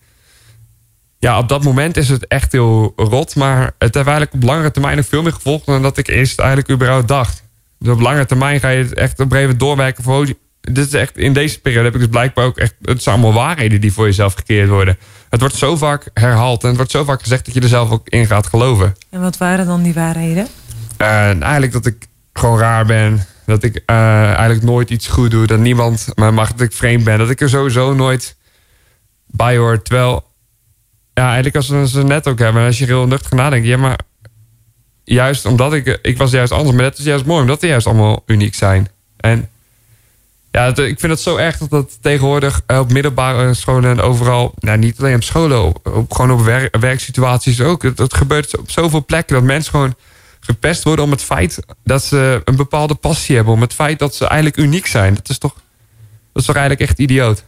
ja, op dat moment is het echt heel rot. Maar het heeft eigenlijk op langere termijn nog veel meer gevolgd... dan dat ik eerst eigenlijk überhaupt dacht. Dus op langere termijn ga je het echt op een gegeven moment doorwerken... voor, dit is echt, in deze periode heb ik dus blijkbaar ook echt... het zijn allemaal waarheden die voor jezelf gecreëerd worden. Het wordt zo vaak herhaald en het wordt zo vaak gezegd... dat je er zelf ook in gaat geloven. En wat waren dan die waarheden? Eigenlijk dat ik gewoon raar ben. Dat ik eigenlijk nooit iets goed doe. Dat niemand me mag, dat ik vreemd ben. Dat ik er sowieso nooit bij hoor. Terwijl, ja, eigenlijk als we ze net ook hebben... als je heel nuchter nadenkt... ja, maar juist omdat ik was juist anders... maar dat is juist mooi, omdat die juist allemaal uniek zijn. En... ja, ik vind het zo erg dat dat tegenwoordig op middelbare scholen en overal... nou, niet alleen op scholen, gewoon op werksituaties ook. Het gebeurt op zoveel plekken dat mensen gewoon gepest worden... om het feit dat ze een bepaalde passie hebben. Om het feit dat ze eigenlijk uniek zijn. Dat is toch eigenlijk echt idioot.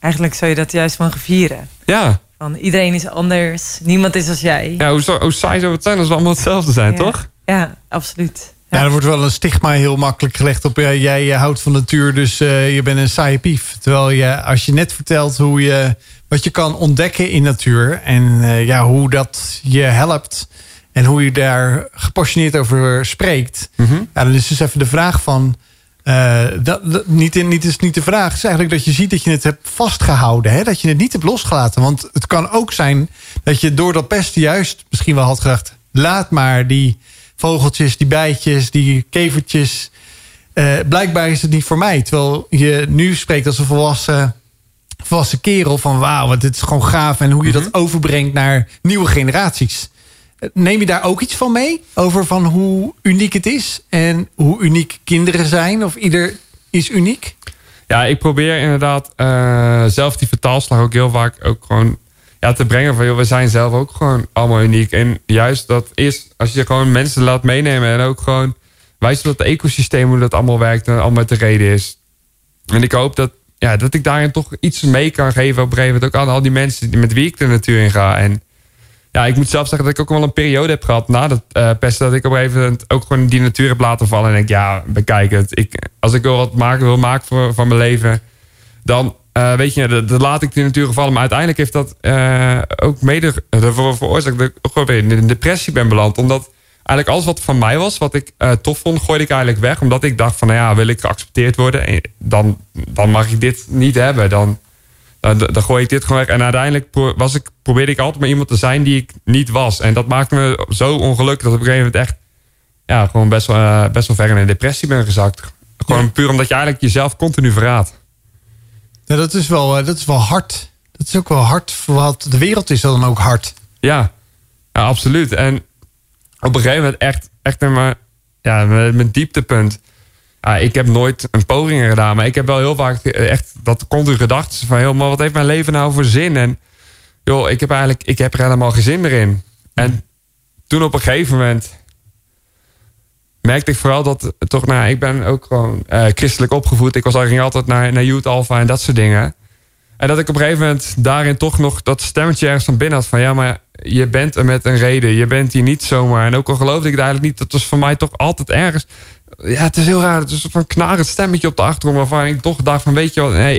Eigenlijk zou je dat juist van gevieren. Ja. Van iedereen is anders, niemand is als jij. Ja, hoe saai zou het zijn als we allemaal hetzelfde zijn, ja. Toch? Ja, absoluut. Ja, er wordt wel een stigma heel makkelijk gelegd op... jij houdt van natuur, dus je bent een saaie pief. Terwijl als je net vertelt wat je kan ontdekken in natuur... en hoe dat je helpt en hoe je daar gepassioneerd over spreekt... Mm-hmm. Ja, dan is dus even de vraag van... dat is niet de vraag. Het is eigenlijk dat je ziet dat je het hebt vastgehouden. Hè? Dat je het niet hebt losgelaten. Want het kan ook zijn dat je door dat pesten juist misschien wel had gedacht... laat maar die... vogeltjes, die bijtjes, die kevertjes. Blijkbaar is het niet voor mij. Terwijl je nu spreekt als een volwassen kerel van... wauw, want dit is gewoon gaaf. En hoe je dat overbrengt naar nieuwe generaties. Neem je daar ook iets van mee? Over van hoe uniek het is? En hoe uniek kinderen zijn? Of ieder is uniek? Ja, ik probeer inderdaad zelf die vertaalslag ook heel vaak ook gewoon... ja, te brengen van, joh, we zijn zelf ook gewoon allemaal uniek. En juist dat is, als je gewoon mensen laat meenemen... en ook gewoon wijzen dat het ecosysteem, hoe dat allemaal werkt... en allemaal de reden is. En ik hoop dat ik daarin toch iets mee kan geven... op een gegeven moment ook aan al die mensen met wie ik de natuur in ga. En ja, ik moet zelf zeggen dat ik ook wel een periode heb gehad... na dat pesten, dat ik op een gegeven moment ook gewoon die natuur heb laten vallen. En denk, ja, bekijk het. Als ik wel wat wil maken van mijn leven, dan... dat laat ik die natuur vallen. Maar uiteindelijk heeft dat ook mede ervoor veroorzaakt... dat ik gewoon weer in de depressie ben beland. Omdat eigenlijk alles wat van mij was, wat ik tof vond... gooide ik eigenlijk weg. Omdat ik dacht van, nou ja, wil ik geaccepteerd worden... dan mag ik dit niet hebben. Dan gooi ik dit gewoon weg. En uiteindelijk probeerde ik altijd maar iemand te zijn die ik niet was. En dat maakte me zo ongelukkig... dat op een gegeven moment echt ja, gewoon best wel ver in een depressie ben gezakt. Gewoon puur omdat je eigenlijk jezelf continu verraadt. Ja, dat is wel hard. Dat is ook wel hard voor wat de wereld is dan ook hard. Ja, absoluut. En op een gegeven moment echt mijn dieptepunt. Ja, ik heb nooit een poging gedaan, maar ik heb wel heel vaak echt dat continu gedachten van... joh, maar wat heeft mijn leven nou voor zin? En joh, ik heb er helemaal geen zin meer in. En toen op een gegeven moment... merkte ik vooral dat toch, nou, ik ben ook gewoon christelijk opgevoed. Ik ging altijd naar Youth Alpha en dat soort dingen. En dat ik op een gegeven moment daarin toch nog dat stemmetje ergens van binnen had. Van ja, maar je bent er met een reden. Je bent hier niet zomaar. En ook al geloofde ik het eigenlijk niet, dat was voor mij toch altijd ergens... ja, het is heel raar. Het is een soort van knarend stemmetje op de achtergrond. Waarvan ik toch dacht van, weet je wat, nee,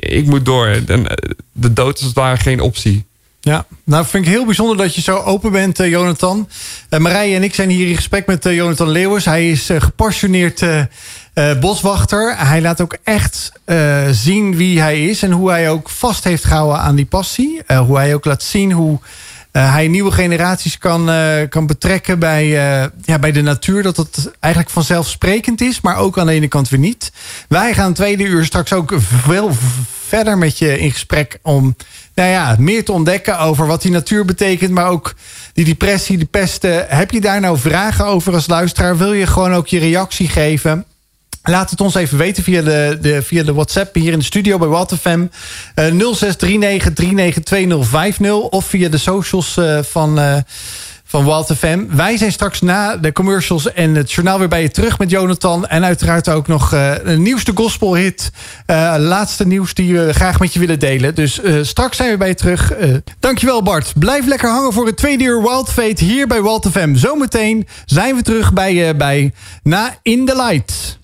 ik moet door. En de dood is daar geen optie. Ja, nou vind ik heel bijzonder dat je zo open bent, Jonathan. Marije en ik zijn hier in gesprek met Jonathan Leeuwis. Hij is gepassioneerd boswachter. Hij laat ook echt zien wie hij is en hoe hij ook vast heeft gehouden aan die passie. Hoe hij ook laat zien hoe hij nieuwe generaties kan betrekken bij de natuur. Dat het eigenlijk vanzelfsprekend is, maar ook aan de ene kant weer niet. Wij gaan tweede uur straks ook wel verder met je in gesprek om... nou ja, meer te ontdekken over wat die natuur betekent... maar ook die depressie, de pesten. Heb je daar nou vragen over als luisteraar? Wil je gewoon ook je reactie geven? Laat het ons even weten via de WhatsApp hier in de studio bij Walter Fem. 0639392050 of via de socials van... van Walter Fem. Wij zijn straks na de commercials en het journaal weer bij je terug met Jonathan. En uiteraard ook nog een nieuwste gospelhit. Laatste nieuws die we graag met je willen delen. Dus straks zijn we bij je terug. Dankjewel Bart. Blijf lekker hangen voor het tweede uur Wild Faith hier bij Walter Fem. Zometeen zijn we terug bij Na In The Light.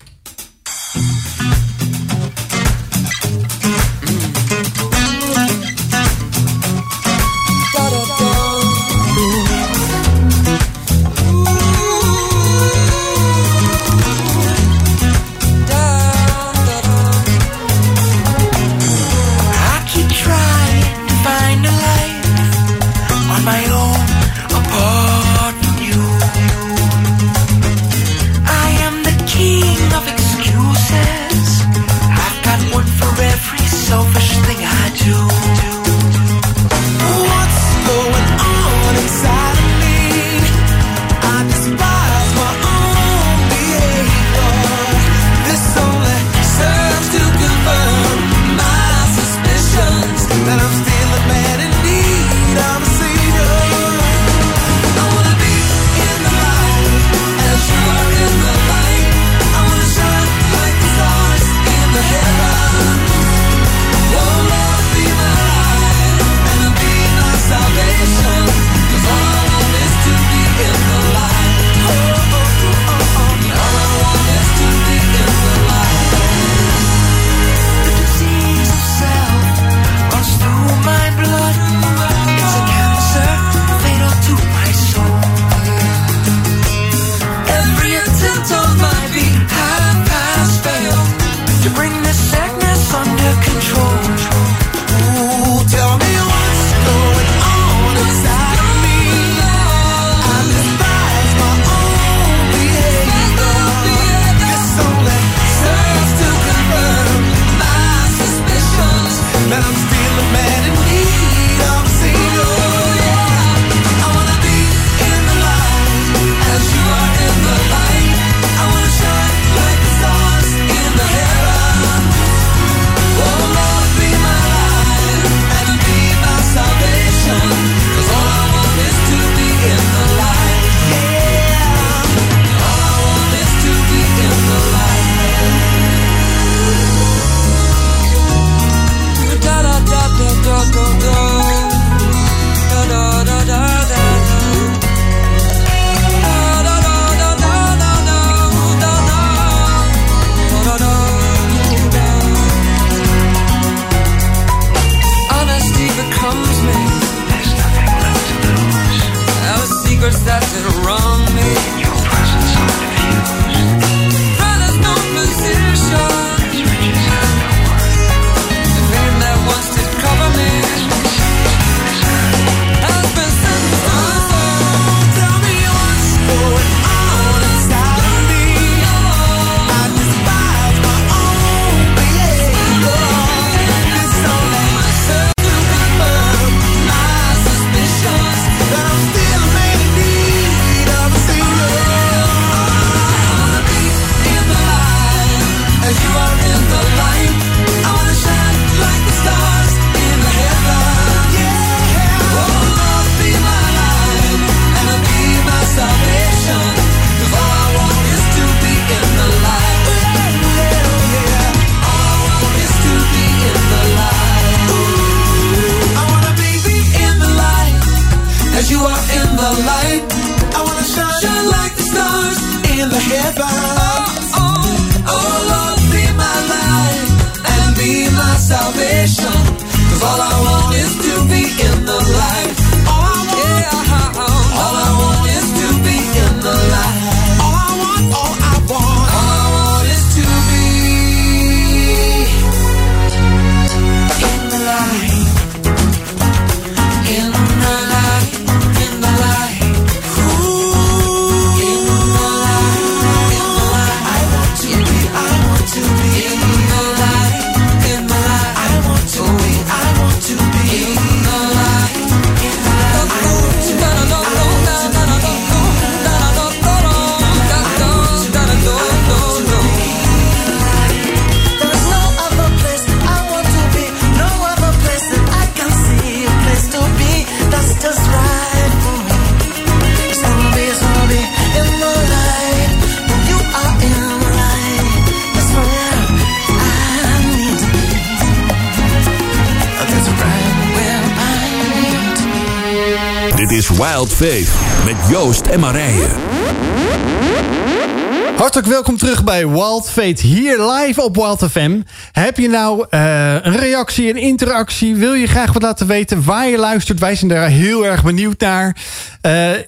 King is Wild Faith met Joost en Marije. Hartelijk welkom terug bij Wild Faith hier live op Walter Fem. Heb je nou een reactie, een interactie? Wil je graag wat laten weten waar je luistert? Wij zijn daar heel erg benieuwd naar.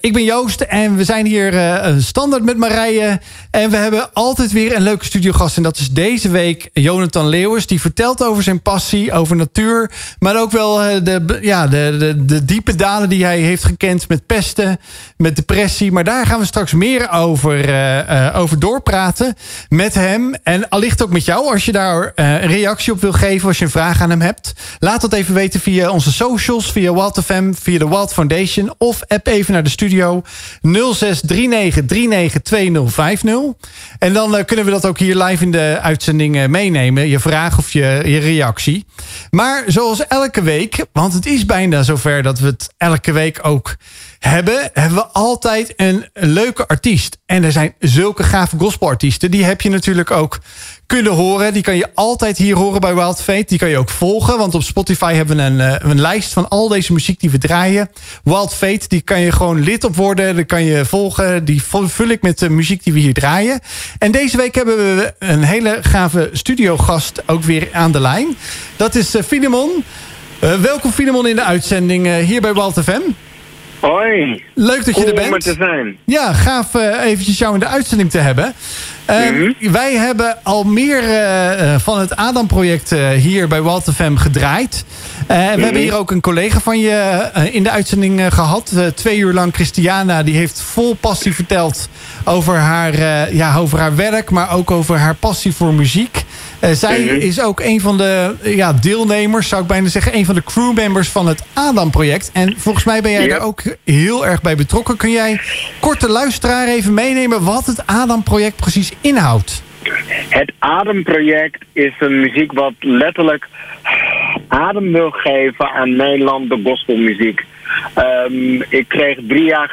Ik ben Joost en we zijn hier standaard met Marije. En we hebben altijd weer een leuke studiogast. En dat is deze week Jonathan Leeuwis. Die vertelt over zijn passie, over natuur. Maar ook wel de diepe dalen die hij heeft gekend met pesten, met depressie. Maar daar gaan we straks meer over over doorpraten met hem. En allicht ook met jou. Als je daar een reactie op wil geven, als je een vraag aan hem hebt, laat dat even weten via onze socials, via Walt FM, via de Walt Foundation, of app even naar de studio 0639392050. En dan kunnen we dat ook hier live in de uitzending meenemen. Je vraag of je reactie. Maar zoals elke week, want het is bijna zover dat we het elke week ook hebben we altijd een leuke artiest. En er zijn zulke gave gospelartiesten. Die heb je natuurlijk ook kunnen horen. Die kan je altijd hier horen bij Wild Faith. Die kan je ook volgen, want op Spotify hebben we een lijst van al deze muziek die we draaien. Wild Faith, die kan je gewoon lid op worden. Die kan je volgen. Die vul ik met de muziek die we hier draaien. En deze week hebben we een hele gave studiogast ook weer aan de lijn. Dat is Filemon. Welkom Filemon in de uitzending hier bij Wild FM. Hoi. Leuk dat je er bent. Om er te zijn. Ja, gaaf eventjes jou in de uitzending te hebben. Wij hebben al meer van het Ademproject hier bij Walter Fem gedraaid. We hebben hier ook een collega van je in de uitzending gehad. 2 uur lang Christiana, die heeft vol passie verteld over haar werk, maar ook over haar passie voor muziek. Zij is ook een van de deelnemers, zou ik bijna zeggen, een van de crewmembers van het Adam-project. En volgens mij ben jij daar ook heel erg bij betrokken. Kun jij kort de luisteraar even meenemen wat het Adam-project precies inhoudt? Het Ademproject is een muziek wat letterlijk adem wil geven aan Nederland, de gospelmuziek. Ik kreeg 4 jaar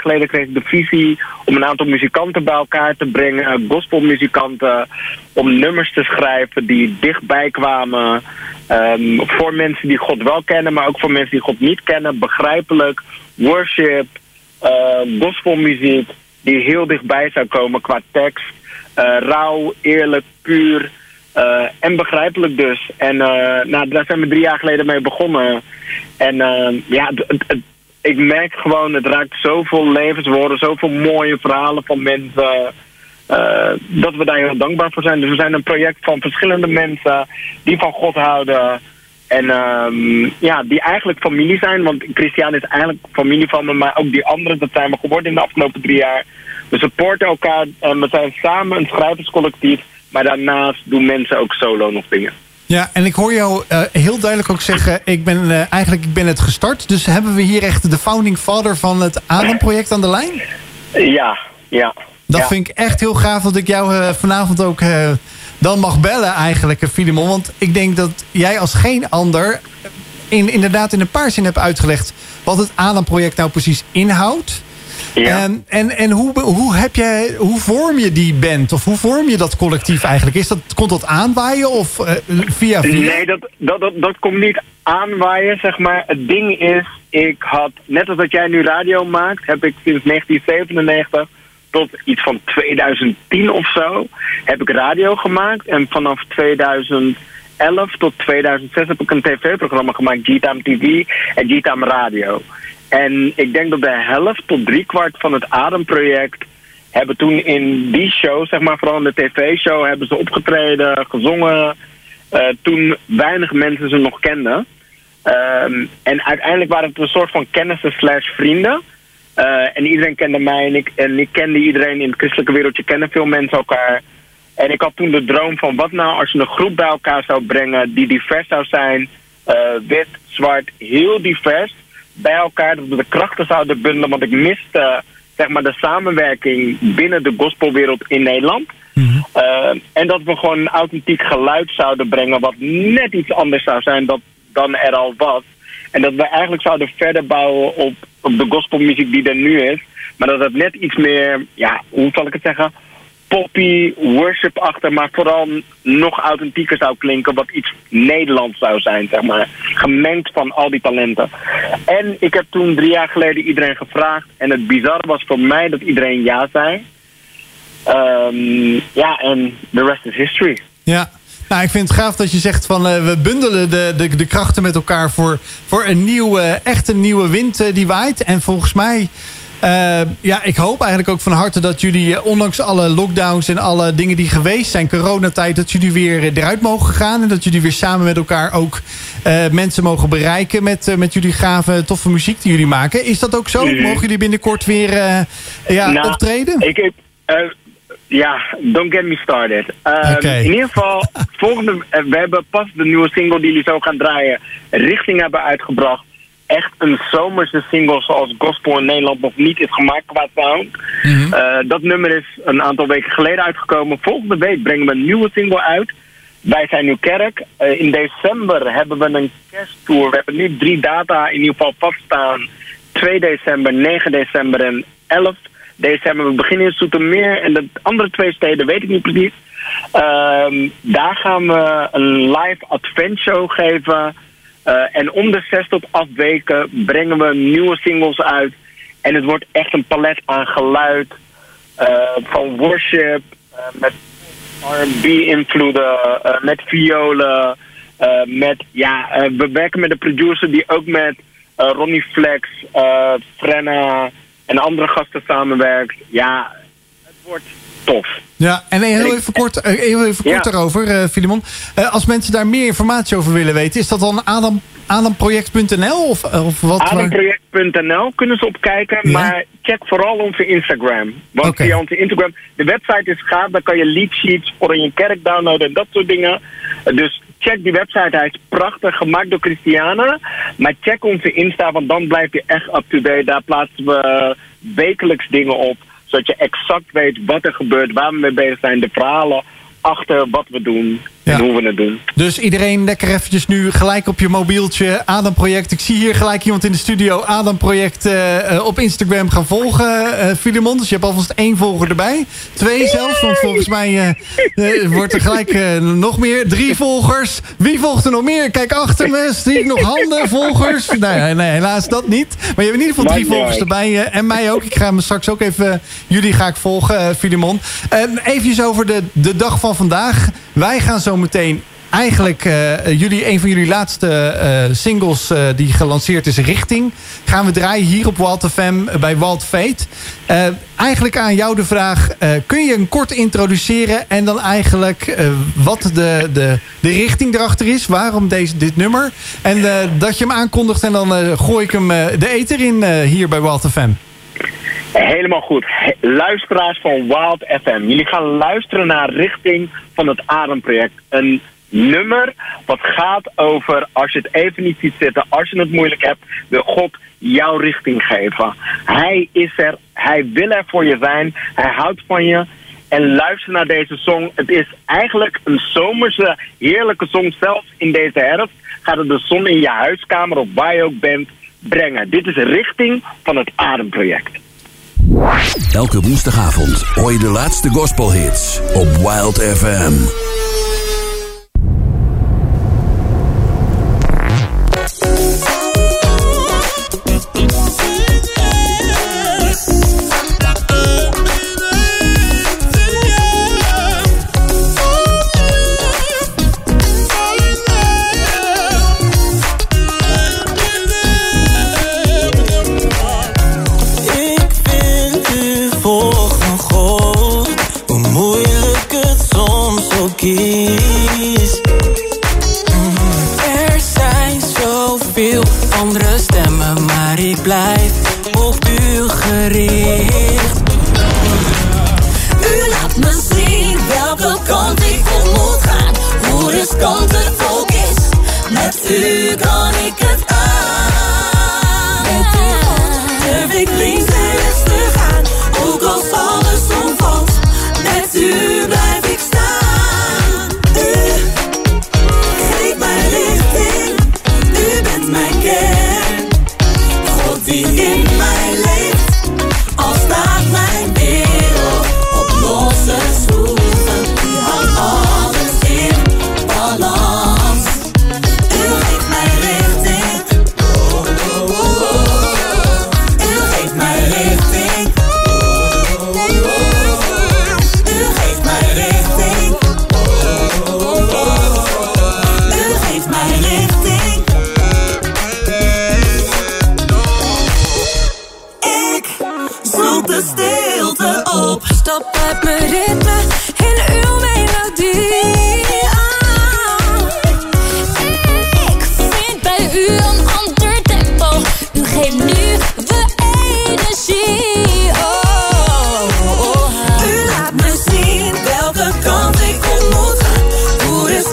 geleden kreeg ik de visie om een aantal muzikanten bij elkaar te brengen, gospelmuzikanten, om nummers te schrijven die dichtbij kwamen, voor mensen die God wel kennen, maar ook voor mensen die God niet kennen, begrijpelijk, worship, gospelmuziek die heel dichtbij zou komen qua tekst. Rauw, eerlijk, puur en begrijpelijk dus. En daar zijn we 3 jaar geleden mee begonnen. En ik merk gewoon, het raakt zoveel levenswoorden, zoveel mooie verhalen van mensen, dat we daar heel dankbaar voor zijn. Dus we zijn een project van verschillende mensen die van God houden. En die eigenlijk familie zijn. Want Christian is eigenlijk familie van me. Maar ook die anderen, dat zijn we geworden in de afgelopen 3 jaar. We supporten elkaar en we zijn samen een schrijverscollectief. Maar daarnaast doen mensen ook solo nog dingen. Ja, en ik hoor jou heel duidelijk ook zeggen, ik ben het gestart. Dus hebben we hier echt de founding father van het Ademproject aan de lijn? Ja. Dat vind ik echt heel gaaf dat ik jou vanavond ook dan mag bellen eigenlijk, Filemon. Want ik denk dat jij als geen ander inderdaad in een paar zin hebt uitgelegd wat het Ademproject nou precies inhoudt. Ja. En hoe vorm je die band? Of hoe vorm je dat collectief eigenlijk? Komt dat aanwaaien of via? Nee, dat komt niet aanwaaien, zeg maar. Het ding is, ik had, net als dat jij nu radio maakt, heb ik sinds 1997 tot iets van 2010 of zo, heb ik radio gemaakt. En vanaf 2011 tot 2006 heb ik een tv-programma gemaakt, G-Time TV en G-Time Radio. En ik denk dat de helft tot 3/4 van het Ademproject hebben toen in die show, zeg maar vooral in de tv-show, hebben ze opgetreden, gezongen. Toen weinig mensen ze nog kenden. En uiteindelijk waren het een soort van kennissen / vrienden. En iedereen kende mij en ik kende iedereen in het christelijke wereldje, kennen veel mensen elkaar. En ik had toen de droom van wat nou als je een groep bij elkaar zou brengen die divers zou zijn. Wit, zwart, heel divers. Bij elkaar, dat we de krachten zouden bundelen, want ik miste de samenwerking binnen de gospelwereld in Nederland. Mm-hmm. En dat we gewoon een authentiek geluid zouden brengen wat net iets anders zou zijn dan er al was. En dat we eigenlijk zouden verder bouwen op de gospelmuziek die er nu is, maar dat het net iets meer, hoe zal ik het zeggen, poppy worship achter, maar vooral nog authentieker zou klinken, wat iets Nederlands zou zijn, zeg maar. Gemengd van al die talenten. En ik heb toen 3 jaar geleden iedereen gevraagd en het bizarre was voor mij dat iedereen ja zei. Ja, en the rest is history. Ja, nou, ik vind het gaaf dat je zegt van we bundelen de krachten met elkaar voor een nieuwe, echt een nieuwe wind die waait. En volgens mij, ja, ik hoop eigenlijk ook van harte dat jullie, ondanks alle lockdowns en alle dingen die geweest zijn, coronatijd, dat jullie weer eruit mogen gaan. En dat jullie weer samen met elkaar ook mensen mogen bereiken met jullie gave, toffe muziek die jullie maken. Is dat ook zo? Mogen jullie binnenkort weer optreden? Ja, don't get me started. Okay. In ieder geval, we hebben pas de nieuwe single die jullie zo gaan draaien, Richting hebben uitgebracht. Echt een zomerse single zoals gospel in Nederland nog niet is gemaakt qua sound. Dat nummer is een aantal weken geleden uitgekomen. Volgende week brengen we een nieuwe single uit. Wij zijn nu kerk. In december hebben we een kersttour. We hebben nu 3 data in ieder geval vaststaan. 2 december, 9 december en 11 december. We beginnen in Zoetermeer en de andere 2 steden weet ik niet precies. Daar gaan we een live adventshow geven. En om de 6 tot 8 weken brengen we nieuwe singles uit. En het wordt echt een palet aan geluid. Van worship, met R&B-invloeden, met violen. We werken met een producer die ook met Ronnie Flex, Frenna en andere gasten samenwerkt. Ja, het wordt tof. Ja, en heel even kort daarover, Filemon. Als mensen daar meer informatie over willen weten, is dat dan ademproject.nl of wat? Ademproject.nl kunnen ze opkijken, maar check vooral onze Instagram. Want via onze Instagram, de website is gaaf, daar kan je leadsheets voor in je kerk downloaden en dat soort dingen. Dus check die website, hij is prachtig, gemaakt door Christiana. Maar check onze Insta, want dan blijf je echt up-to-date. Daar plaatsen we wekelijks dingen op, zodat je exact weet wat er gebeurt, waar we mee bezig zijn, de verhalen achter wat we doen en hoe we het doen. Dus iedereen lekker eventjes nu gelijk op je mobieltje, Ademproject. Ik zie hier gelijk iemand in de studio Ademproject op Instagram gaan volgen, Filemon. Dus je hebt alvast 1 volger erbij. 2 zelfs, want volgens mij wordt er gelijk nog meer. 3 volgers. Wie volgt er nog meer? Kijk achter me, zie ik nog handen, volgers? Nee, helaas dat niet. Maar je hebt in ieder geval 3 volgers erbij en mij ook. Ik ga me straks ook even, jullie ga ik volgen, Filemon. Even over de dag van vandaag. Wij gaan zo meteen eigenlijk een van jullie laatste singles die gelanceerd is, Richting, gaan we draaien hier op Walter Fem bij Wild Faith. Eigenlijk aan jou de vraag, kun je een kort introduceren en dan eigenlijk wat de richting erachter is, waarom dit nummer en dat je hem aankondigt en dan gooi ik hem de ether in hier bij Walter Fem. Helemaal goed. Luisteraars van Wild FM. Jullie gaan luisteren naar Richting van het Ademproject. Een nummer wat gaat over, als je het even niet ziet zitten, als je het moeilijk hebt, wil God jouw richting geven. Hij is er, hij wil er voor je zijn, hij houdt van je. En luister naar deze song. Het is eigenlijk een zomerse, heerlijke song. Zelfs in deze herfst gaat het de zon in je huiskamer of waar je ook bent brengen. Dit is Richting van het Ademproject. Elke woensdagavond hoor je de laatste gospelhits op Wild FM.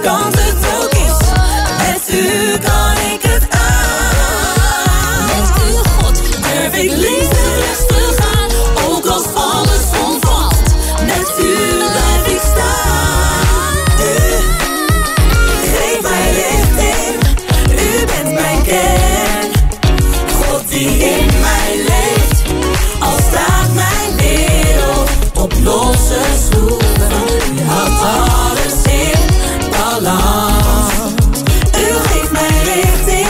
kant het ook is. Met u kan ik het aan. Met uw God durf ik links en rechts te gaan. Ook als alles omvalt. Met u blijf ik staan. U geeft mij richting. U bent mijn kern. God die in mij leeft. Al staat mijn wereld op losse schroeven. U houdt alles in balans. U geeft mij richting.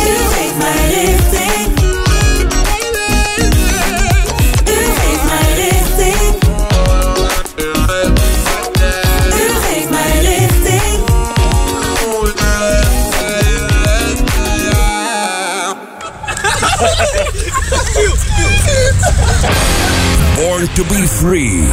U geeft mij richting. U geeft mij richting. U geeft mij richting. Born to be free.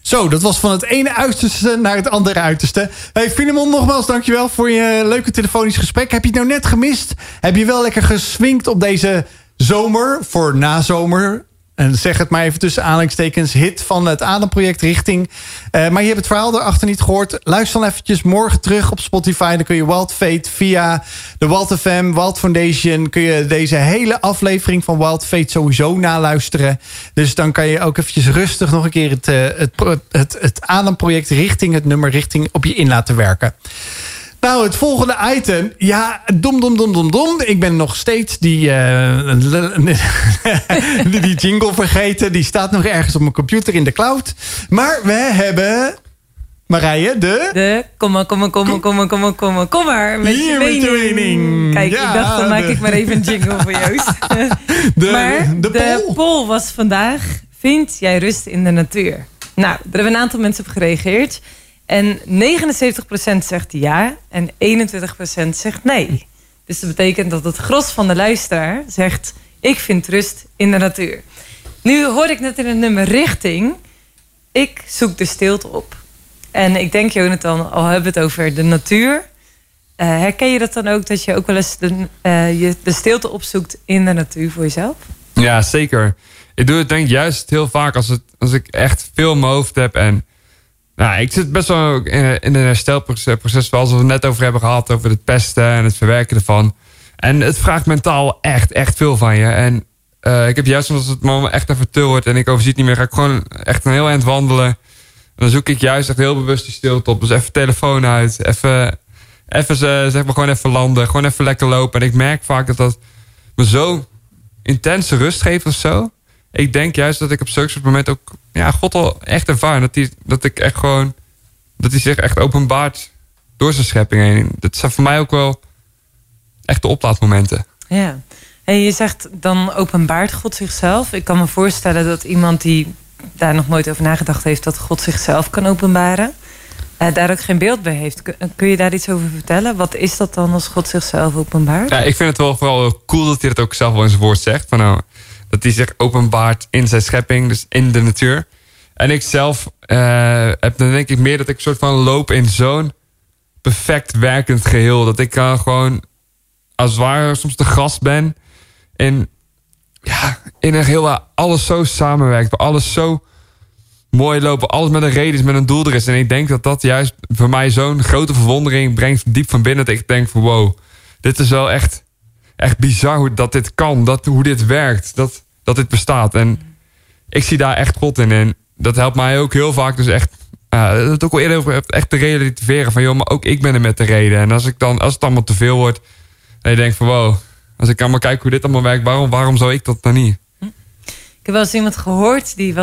Zo, dat was van het ene uiterste naar het andere uiterste. Hey, Filemon, nogmaals dankjewel voor je leuke telefonisch gesprek. Heb je het nou net gemist? Heb je wel lekker geswingt op deze zomer, voor nazomer? En zeg het maar even tussen aanhalingstekens, hit van het Ademproject richting. Maar je hebt het verhaal daarachter niet gehoord. Luister dan eventjes morgen terug op Spotify. Dan kun je Wild Faith via de Walter Fem, Walt Foundation... kun je deze hele aflevering van Wild Faith sowieso naluisteren. Dus dan kan je ook eventjes rustig nog een keer het Ademproject richting... het nummer richting op je in laten werken. Nou, het volgende item. Ja, dom. Ik ben nog steeds die jingle vergeten. Die staat nog ergens op mijn computer in de cloud. Maar we hebben... Marije, de... Kom maar. Met je mening. Kijk, ja, ik dacht, dan maak ik maar even een jingle voor Joost. De poll was vandaag... Vind jij rust in de natuur? Nou, er hebben een aantal mensen op gereageerd... En 79% zegt ja en 21% zegt nee. Dus dat betekent dat het gros van de luisteraar zegt... ik vind rust in de natuur. Nu hoorde ik net in het nummer richting... ik zoek de stilte op. En ik denk, Jonathan, al hebben we het over de natuur... herken je dat dan ook, dat je ook wel eens de stilte opzoekt in de natuur voor jezelf? Ja, zeker. Ik doe het denk juist heel vaak als ik echt veel in mijn hoofd heb... en nou, ik zit best wel in een herstelproces, zoals we het net over hebben gehad, over het pesten en het verwerken ervan. En het vraagt mentaal echt veel van je. En ik heb juist omdat het moment echt even te wordt en ik overzie het niet meer, ga ik gewoon echt een heel eind wandelen. En dan zoek ik juist echt heel bewust die stilte op. Dus even telefoon uit, even landen, gewoon even lekker lopen. En ik merk vaak dat me zo intense rust geeft of zo. Ik denk juist dat ik op zulke soort momenten ook... ja, God al echt ervaar. Dat hij zich echt openbaart door zijn schepping heen. Dat zijn voor mij ook wel echt de oplaadmomenten. Ja. En je zegt, dan openbaart God zichzelf. Ik kan me voorstellen dat iemand die daar nog nooit over nagedacht heeft... dat God zichzelf kan openbaren. Daar ook geen beeld bij heeft. Kun je daar iets over vertellen? Wat is dat dan als God zichzelf openbaart? Ja, ik vind het wel vooral cool dat hij dat ook zelf wel in zijn woord zegt. Van nou... dat hij zich openbaart in zijn schepping, dus in de natuur. En ik zelf heb dan denk ik meer dat ik een soort van loop in zo'n perfect werkend geheel. Dat ik gewoon als het ware soms de gast ben. En ja, in een geheel waar alles zo samenwerkt. Waar alles zo mooi loopt. Alles met een reden is, met een doel er is. En ik denk dat dat juist voor mij zo'n grote verwondering brengt diep van binnen. Dat ik denk van wow, dit is wel echt... echt bizar hoe dat dit kan, hoe dit werkt, dat dit bestaat. En ik zie daar echt God in. En dat helpt mij ook heel vaak dus echt... dat ook al eerder over echt te relativeren van... joh, maar ook ik ben er met de reden. En als het allemaal te veel wordt... dan denk ik van wow, als ik allemaal kijk hoe dit allemaal werkt... waarom zou ik dat dan niet? Ik heb wel eens iemand gehoord, die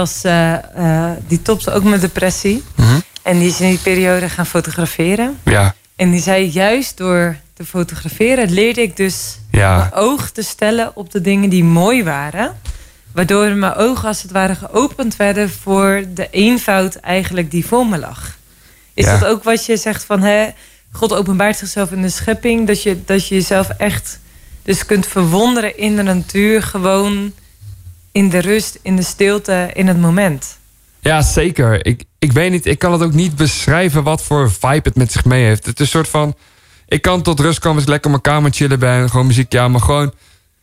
topte ook met depressie. Mm-hmm. En die is in die periode gaan fotograferen. Ja. En die zei juist door... te fotograferen, leerde ik dus mijn oog te stellen op de dingen die mooi waren. Waardoor mijn ogen als het ware geopend werden voor de eenvoud eigenlijk die voor me lag. Is dat ook wat je zegt van God openbaart zichzelf in de schepping? Dat je jezelf echt dus kunt verwonderen in de natuur, gewoon in de rust, in de stilte, in het moment. Ja, zeker. Ik weet niet, ik kan het ook niet beschrijven wat voor vibe het met zich mee heeft. Het is een soort van... ik kan tot rust komen als ik lekker op mijn kamer chillen ben. Gewoon muziekje aan. Maar gewoon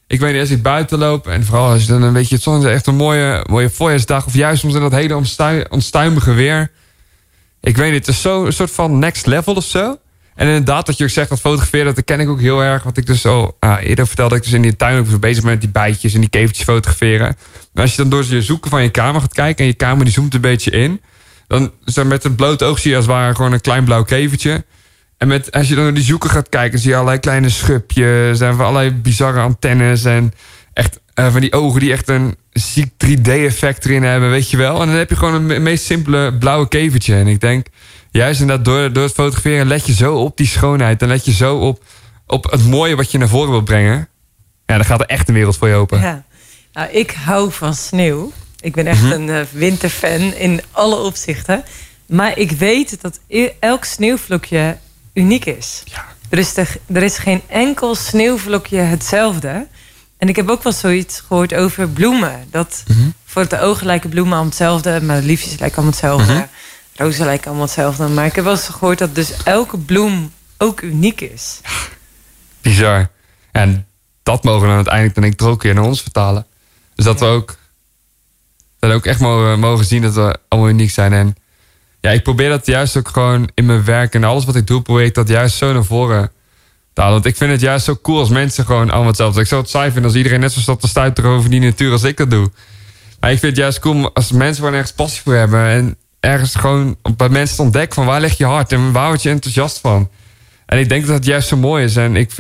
Ik weet niet, als ik buiten loop en vooral als je dan een beetje... soms echt een mooie voorjaarsdag of juist soms in dat hele onstuimige weer. Ik weet niet, het is zo een soort van next level of zo. En inderdaad, dat je ook zegt dat fotograferen, dat ken ik ook heel erg. Wat ik dus al eerder vertelde, dat ik dus in die tuin ook bezig ben met die bijtjes en die kevertjes fotograferen. En als je dan door je zoeken van je camera gaat kijken en je camera die zoomt een beetje in, dan met een bloot oog zie je als het ware gewoon een klein blauw kevertje. En als je dan naar die zoeken gaat kijken, zie je allerlei kleine schubjes en van allerlei bizarre antennes en echt van die ogen die echt een ziek 3D-effect erin hebben, weet je wel. En dan heb je gewoon een meest simpele blauwe kevertje. En ik denk, juist inderdaad, door het fotograferen let je zo op die schoonheid. En let je zo op het mooie wat je naar voren wilt brengen. Ja, dan gaat er echt een wereld voor je open. Ja. Nou, ik hou van sneeuw. Ik ben echt een winterfan in alle opzichten. Maar ik weet dat elk sneeuwvlokje uniek is. Ja. Er is geen enkel sneeuwvlokje hetzelfde. En ik heb ook wel zoiets gehoord over bloemen. Dat voor de ogen lijken bloemen allemaal hetzelfde. Maar liefjes lijken allemaal hetzelfde. Rozen lijken allemaal hetzelfde. Maar ik heb wel eens gehoord dat dus elke bloem ook uniek is. Ja, bizar. En dat mogen we dan uiteindelijk dan toch ook weer naar ons vertalen. Dus dat we ook... dat we ook echt mogen zien dat we allemaal uniek zijn. En ja, ik probeer dat juist ook gewoon in mijn werk en alles wat ik doe, probeer ik dat juist zo naar voren te halen. Want ik vind het juist zo cool als mensen gewoon allemaal hetzelfde. Ik zou het saai vinden als iedereen net zo staat te stuiteren over die natuur als ik dat doe. Maar ik vind het juist cool als mensen gewoon ergens passie voor hebben. En ergens gewoon bij mensen te ontdekken van waar ligt je hart en waar word je enthousiast van. En ik denk dat het juist zo mooi is. En ik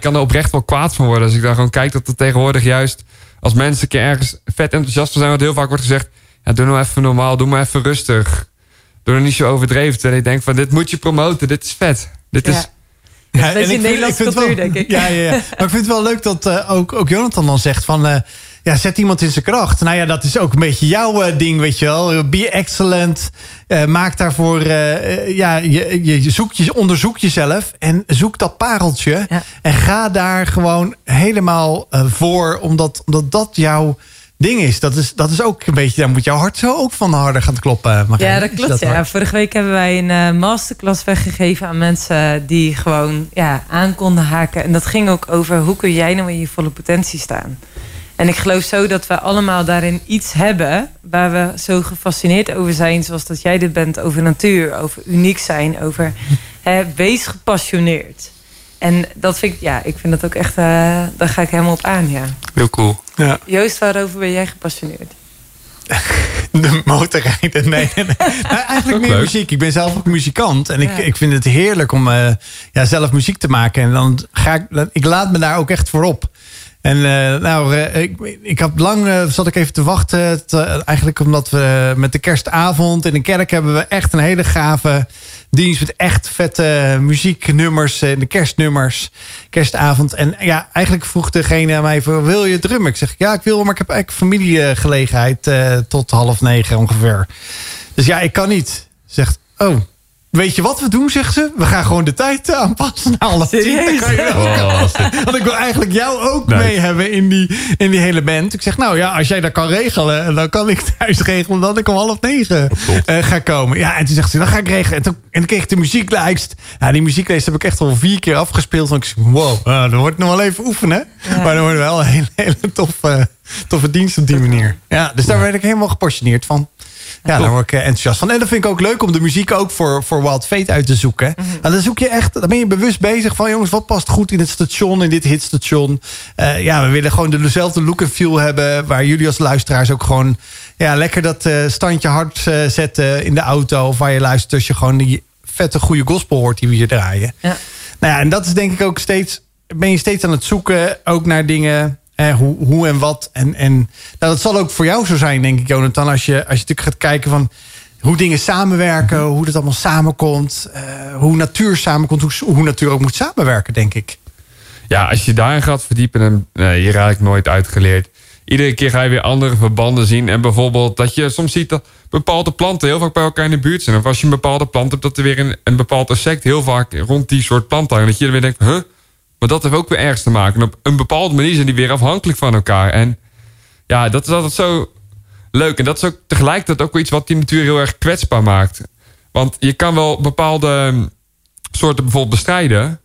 kan er oprecht wel kwaad van worden als ik dan gewoon kijk dat er tegenwoordig juist, als mensen een keer ergens vet enthousiast van zijn, wat heel vaak wordt gezegd, ja, doe nou even normaal, doe maar even rustig. Doe er niet zo overdreven. En ik denk van, dit moet je promoten, dit is vet. Dit is... Ja, dat is in Nederlandse cultuur, denk ik. Ja. Maar ik vind het wel leuk dat ook Jonathan dan zegt van, ja, zet iemand in zijn kracht. Nou ja, dat is ook een beetje jouw ding, weet je wel. Be excellent. Maak daarvoor... onderzoek jezelf. En zoek dat pareltje. Ja. En ga daar gewoon helemaal voor. Omdat dat jouw ding is. Dat is ook een beetje... daar moet jouw hart zo ook van harder gaan kloppen. Marije. Ja, dat klopt. Ja. Vorige week hebben wij een masterclass weggegeven aan mensen die gewoon aan konden haken. En dat ging ook over hoe kun jij nou in je volle potentie staan. En ik geloof zo dat we allemaal daarin iets hebben waar we zo gefascineerd over zijn, zoals dat jij dit bent, over natuur, over uniek zijn, over wees gepassioneerd. En dat vind ik, ik vind dat ook echt, daar ga ik helemaal op aan, ja. Heel cool. Ja. Joost, waarover ben jij gepassioneerd? De motorrijden, nee. Maar eigenlijk meer muziek. Ik ben zelf ook muzikant. En ik vind het heerlijk om zelf muziek te maken. En dan ga ik laat me daar ook echt voor op. En ik had lang zat ik even te wachten. Eigenlijk omdat we met de kerstavond in de kerk hebben we echt een hele gave dienst met echt vette muzieknummers en de kerstnummers. Kerstavond. En ja, eigenlijk vroeg degene aan mij van, wil je drummen? Ik zeg, ja, ik wil, maar ik heb eigenlijk familiegelegenheid tot 8:30 ongeveer. Dus ja, ik kan niet. Zegt, oh, weet je wat we doen, zegt ze? We gaan gewoon de tijd aanpassen naar 9:30. Dan kan je want ik wil eigenlijk jou ook mee hebben in die hele band. Ik zeg, nou ja, als jij dat kan regelen, dan kan ik thuis regelen dat ik om 8:30 ga komen. Ja, en toen zegt ze, dan ga ik regelen. En toen kreeg ik de muzieklijst. Ja, die muzieklijst heb ik echt al 4 keer afgespeeld. Want ik zeg, wow, dat wordt nog wel even oefenen. Ja. Maar dan wordt wel een hele toffe dienst op die manier. Ja, dus daar werd ik helemaal gepassioneerd van. Ja, daar word ik enthousiast van. En dat vind ik ook leuk om de muziek ook voor Wild Faith uit te zoeken. Nou, dan zoek je echt, dan ben je bewust bezig van, jongens, wat past goed in het station, in dit hitstation. We willen gewoon dezelfde look en feel hebben, waar jullie als luisteraars ook gewoon lekker dat standje hard zetten in de auto, of waar je luistert als je gewoon die vette goede gospel hoort die we hier draaien. Ja. Nou ja, en dat is denk ik ook steeds, ben je steeds aan het zoeken, ook naar dingen. Hoe en wat. En nou, dat zal ook voor jou zo zijn, denk ik, Jonathan. Als je natuurlijk gaat kijken van hoe dingen samenwerken. Hoe dat allemaal samenkomt. Hoe natuur samenkomt. Hoe natuur ook moet samenwerken, denk ik. Ja, als je daarin gaat verdiepen. Hier raak ik nooit uitgeleerd. Iedere keer ga je weer andere verbanden zien. En bijvoorbeeld dat je soms ziet dat bepaalde planten heel vaak bij elkaar in de buurt zijn. Of als je een bepaalde plant hebt, dat er weer een bepaald insect heel vaak rond die soort plant hangt. Dat je er weer denkt, maar dat heeft ook weer ergens te maken. En op een bepaalde manier zijn die weer afhankelijk van elkaar. En ja, dat is altijd zo leuk. En dat is ook tegelijkertijd ook iets wat die natuur heel erg kwetsbaar maakt. Want je kan wel bepaalde soorten bijvoorbeeld bestrijden.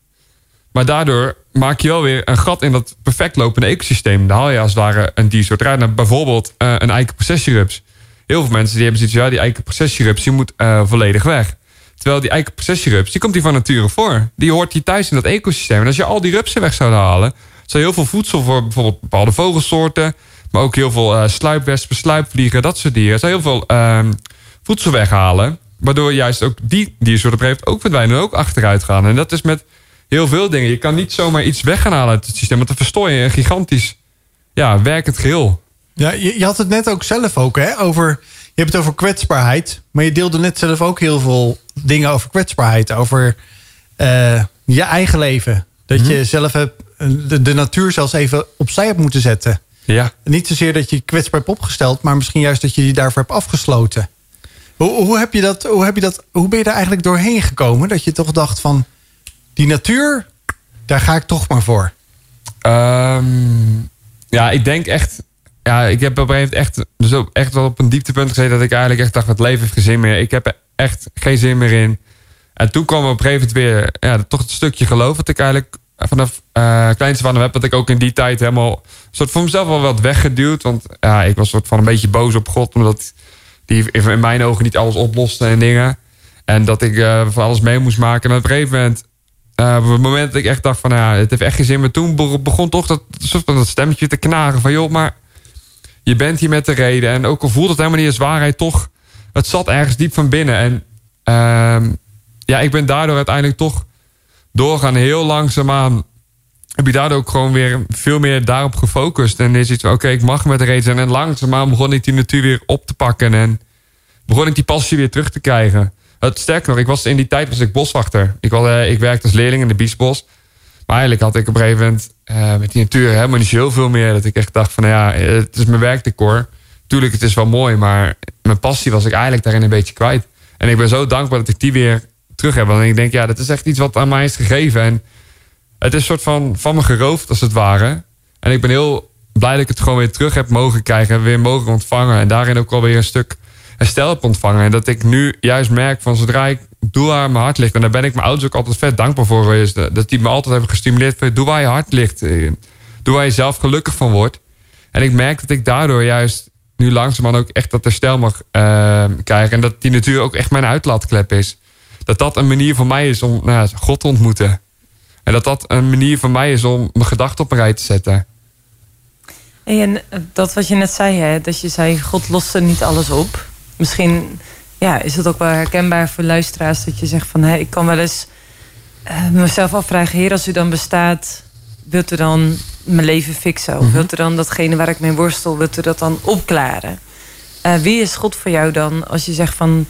Maar daardoor maak je wel weer een gat in dat perfect lopende ecosysteem. Daar haal je als het ware een diersoort eruit. Nou, bijvoorbeeld een eikenprocessierups. Heel veel mensen die hebben zoiets ja, die eikenprocessierups die moet volledig weg. Terwijl die eikenprocessierups, die komt hier van nature voor. Die hoort hier thuis in dat ecosysteem. En als je al die rupsen weg zou halen, zou je heel veel voedsel voor bijvoorbeeld bepaalde vogelsoorten, maar ook heel veel sluipwespen, sluipvliegen, dat soort dieren. Zou heel veel voedsel weghalen, waardoor juist ook die diersoorten op een gegeven moment ook verdwijnen en ook achteruit gaan. En dat is met heel veel dingen. Je kan niet zomaar iets weg gaan halen uit het systeem, want dan verstoor je een gigantisch werkend geheel. Ja, je had het net ook zelf ook, hè? Je hebt het over kwetsbaarheid, maar je deelde net zelf ook heel veel dingen over kwetsbaarheid, over je eigen leven. Dat je zelf hebt de natuur zelfs even opzij hebt moeten zetten. Ja. Niet zozeer dat je kwetsbaar hebt opgesteld, maar misschien juist dat je die daarvoor hebt afgesloten. Hoe ben je daar eigenlijk doorheen gekomen? Dat je toch dacht van, die natuur, daar ga ik toch maar voor. Ik denk echt, ik heb op een gegeven moment echt wel op een dieptepunt gezeten dat ik eigenlijk echt dacht, het leven heeft geen zin meer. Ik heb er echt geen zin meer in. En toen kwam op een gegeven moment weer toch het stukje geloof dat ik eigenlijk vanaf kleinste van hem heb, dat ik ook in die tijd helemaal soort van mezelf wel wat weggeduwd. Want ik was soort van een beetje boos op God, omdat die in mijn ogen niet alles oploste en dingen. En dat ik van alles mee moest maken. En op een gegeven moment, op het moment dat ik echt dacht van, het heeft echt geen zin meer. Toen begon toch dat soort van dat stemmetje te knagen van, joh, maar je bent hier met de reden. En ook al voelt het helemaal niet als waarheid, toch, het zat ergens diep van binnen. En ik ben daardoor uiteindelijk toch doorgaan, heel langzaamaan, heb je daardoor ook gewoon weer veel meer daarop gefocust. En is iets van, oké, ik mag met de reden zijn. En langzaamaan begon ik die natuur weer op te pakken. En begon ik die passie weer terug te krijgen. Sterker nog, in die tijd was ik boswachter. Ik werkte als leerling in de Biesbos. Maar eigenlijk had ik op een gegeven moment met die natuur helemaal niet zoveel meer. Dat ik echt dacht van, het is mijn werkdecor. Tuurlijk, het is wel mooi, maar mijn passie was ik eigenlijk daarin een beetje kwijt. En ik ben zo dankbaar dat ik die weer terug heb. Want ik denk, dat is echt iets wat aan mij is gegeven. En het is een soort van me geroofd, als het ware. En ik ben heel blij dat ik het gewoon weer terug heb mogen krijgen. Weer mogen ontvangen. En daarin ook alweer een stuk herstel heb ontvangen. En dat ik nu juist merk van, zodra ik doe waar mijn hart ligt. En daar ben ik mijn ouders ook altijd vet dankbaar voor geweest. Dat die me altijd hebben gestimuleerd van, doe waar je hart ligt. Doe waar je zelf gelukkig van wordt. En ik merk dat ik daardoor juist nu langzamerhand ook echt dat herstel mag krijgen. En dat die natuur ook echt mijn uitlaatklep is. Dat een manier voor mij is om God te ontmoeten. En dat een manier voor mij is om mijn gedachten op een rij te zetten. En dat wat je net zei, hè, dat je zei, God lost er niet alles op. Misschien is het ook wel herkenbaar voor luisteraars dat je zegt van, ik kan wel eens mezelf afvragen, Heer, als u dan bestaat, wilt u dan mijn leven fixen? Of wilt u dan datgene waar ik mee worstel, wilt u dat dan opklaren? Wie is God voor jou dan als je zegt van,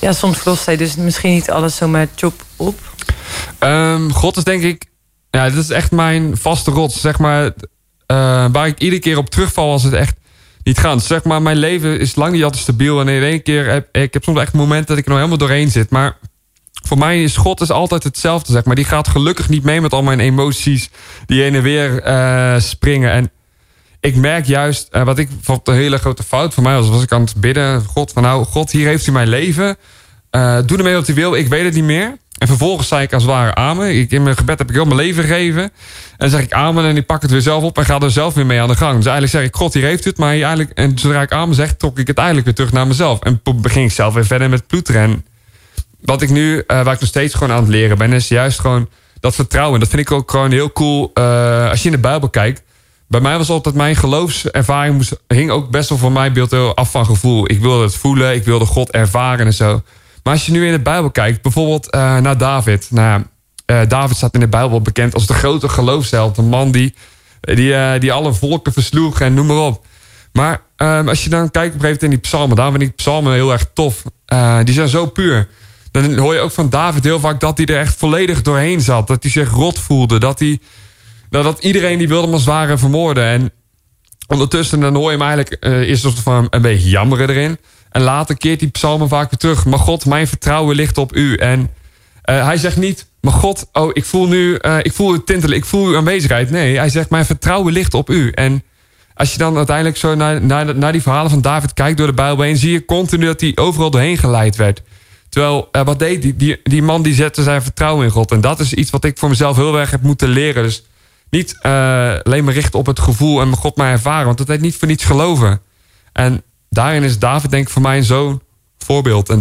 soms lost hij dus misschien niet alles zomaar chop op. God is denk ik, dit is echt mijn vaste rots, zeg maar, waar ik iedere keer op terugval als het echt niet gaat. Zeg maar, mijn leven is lang niet altijd stabiel en in één keer heb ik soms echt momenten dat ik er nog helemaal doorheen zit. Maar voor mij is God altijd hetzelfde, zeg maar. Die gaat gelukkig niet mee met al mijn emoties die heen en weer springen. En ik merk juist, wat ik bijvoorbeeld een hele grote fout voor mij was ik aan het bidden. God, hier heeft u mijn leven. Doe ermee wat u wil, ik weet het niet meer. En vervolgens zei ik als het ware amen. In mijn gebed heb ik heel mijn leven gegeven. En dan zeg ik amen en ik pak het weer zelf op en ga er zelf weer mee aan de gang. Dus eigenlijk zeg ik, God, hier heeft u het. Maar en zodra ik amen zeg, trok ik het eigenlijk weer terug naar mezelf. En begin ik zelf weer verder met ploeteren. En wat ik nu, waar ik nog steeds gewoon aan het leren ben, is juist gewoon dat vertrouwen. Dat vind ik ook gewoon heel cool. Als je in de Bijbel kijkt, bij mij was altijd mijn geloofservaring hing ook best wel van mijn beeld af van gevoel. Ik wilde het voelen, ik wilde God ervaren en zo. Maar als je nu in de Bijbel kijkt, bijvoorbeeld naar David. David staat in de Bijbel bekend als de grote geloofsheld. Een man die alle volken versloeg en noem maar op. Maar als je dan kijkt op een gegeven moment in die psalmen. Daarom vind ik psalmen heel erg tof. Die zijn zo puur. Dan hoor je ook van David heel vaak dat hij er echt volledig doorheen zat. Dat hij zich rot voelde. Dat iedereen die wilde hem als het ware vermoorden. En ondertussen dan hoor je hem eigenlijk eerst een beetje jammeren erin. En later keert die psalmen vaak weer terug. Maar God, mijn vertrouwen ligt op u. En hij zegt niet, maar God, ik voel nu, ik voel u tintelen, ik voel uw aanwezigheid. Nee, hij zegt, mijn vertrouwen ligt op u. En als je dan uiteindelijk zo naar die verhalen van David kijkt door de Bijbel heen, zie je continu dat hij overal doorheen geleid werd. Terwijl, wat deed die man, die zette zijn vertrouwen in God. En dat is iets wat ik voor mezelf heel erg heb moeten leren. Dus niet alleen maar richten op het gevoel en God maar ervaren. Want dat heet niet voor niets geloven. En daarin is David, denk ik, voor mij zo'n voorbeeld. En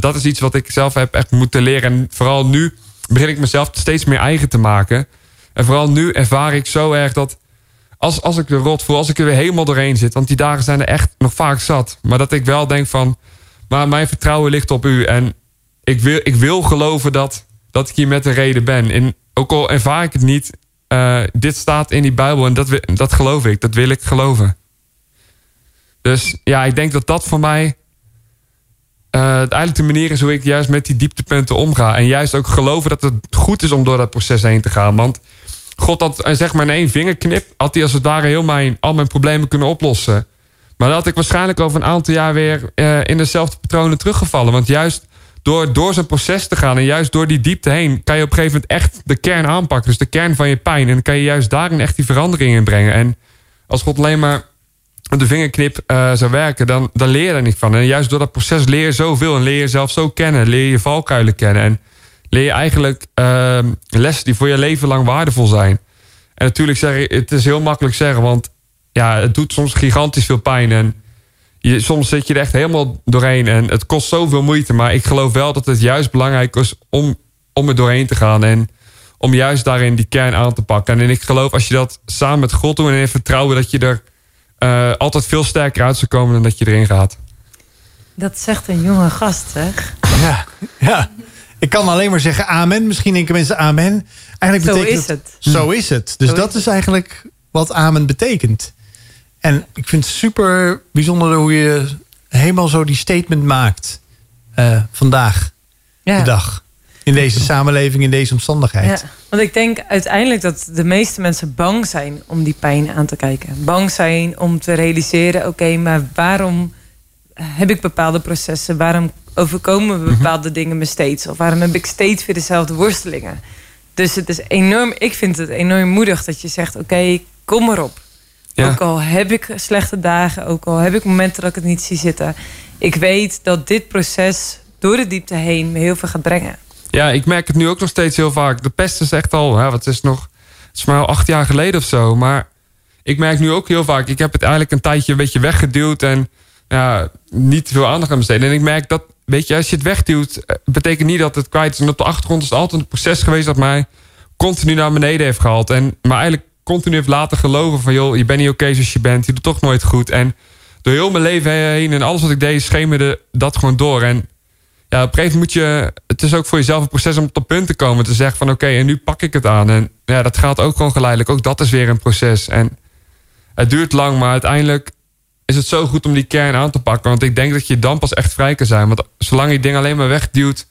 dat is iets wat ik zelf heb echt moeten leren. En vooral nu begin ik mezelf steeds meer eigen te maken. En vooral nu ervaar ik zo erg dat als ik er rot voel, als ik er weer helemaal doorheen zit. Want die dagen zijn er echt nog vaak zat. Maar dat ik wel denk van, maar mijn vertrouwen ligt op u. En ik wil geloven dat ik hier met een reden ben. En ook al ervaar ik het niet, dit staat in die Bijbel. En dat geloof ik. Dat wil ik geloven. Dus ja, ik denk dat voor mij eigenlijk de manier is hoe ik juist met die dieptepunten omga. En juist ook geloven dat het goed is om door dat proces heen te gaan. Want God had, zeg maar in één vingerknip, had hij als het ware al mijn problemen kunnen oplossen. Maar dan had ik waarschijnlijk over een aantal jaar weer in dezelfde patronen teruggevallen. Want juist door zo'n proces te gaan en juist door die diepte heen, kan je op een gegeven moment echt de kern aanpakken. Dus de kern van je pijn. En dan kan je juist daarin echt die verandering in brengen. En als God alleen maar op de vingerknip zou werken, dan leer je daar niet van. En juist door dat proces leer je zoveel. En leer jezelf zo kennen. Leer je valkuilen kennen. En leer je eigenlijk lessen die voor je leven lang waardevol zijn. En natuurlijk zeg ik, het is heel makkelijk zeggen, want ja, het doet soms gigantisch veel pijn. En soms zit je er echt helemaal doorheen. En het kost zoveel moeite. Maar ik geloof wel dat het juist belangrijk is om er doorheen te gaan. En om juist daarin die kern aan te pakken. En ik geloof als je dat samen met God doet en in vertrouwen, dat je er altijd veel sterker uit zou komen dan dat je erin gaat. Dat zegt een jonge gast, zeg. Ja. Ik kan alleen maar zeggen amen. Misschien denken mensen amen. Eigenlijk betekent zo is het. Zo is het. Dus dat is eigenlijk wat amen betekent. En ik vind het super bijzonder hoe je helemaal zo die statement maakt. Vandaag. Ja. De dag. In deze samenleving, in deze omstandigheid. Ja, want ik denk uiteindelijk dat de meeste mensen bang zijn om die pijn aan te kijken. Bang zijn om te realiseren, oké, maar waarom heb ik bepaalde processen? Waarom overkomen bepaalde dingen me steeds? Of waarom heb ik steeds weer dezelfde worstelingen? Dus het is enorm, ik vind het enorm moedig dat je zegt, oké, kom erop. Ja. Ook al heb ik slechte dagen, ook al heb ik momenten dat ik het niet zie zitten. Ik weet dat dit proces door de diepte heen me heel veel gaat brengen. Ja, ik merk het nu ook nog steeds heel vaak. De pest is echt al, het is maar al 8 jaar geleden of zo. Maar ik merk nu ook heel vaak, ik heb het eigenlijk een tijdje een beetje weggeduwd en niet te veel aandacht aan besteden. En ik merk dat, weet je, als je het wegduwt, betekent niet dat het kwijt is. En op de achtergrond is het altijd een proces geweest dat mij continu naar beneden heeft gehaald. Maar eigenlijk continu heeft laten geloven van, joh, je bent niet oké zoals je bent. Je doet toch nooit goed. En door heel mijn leven heen en alles wat ik deed, schemerde dat gewoon door. En ja, op een gegeven moment het is ook voor jezelf een proces om op dat punt te komen. Te zeggen van, oké, en nu pak ik het aan. En ja, dat gaat ook gewoon geleidelijk. Ook dat is weer een proces. En het duurt lang, maar uiteindelijk is het zo goed om die kern aan te pakken. Want ik denk dat je dan pas echt vrij kan zijn. Want zolang je dingen alleen maar wegduwt,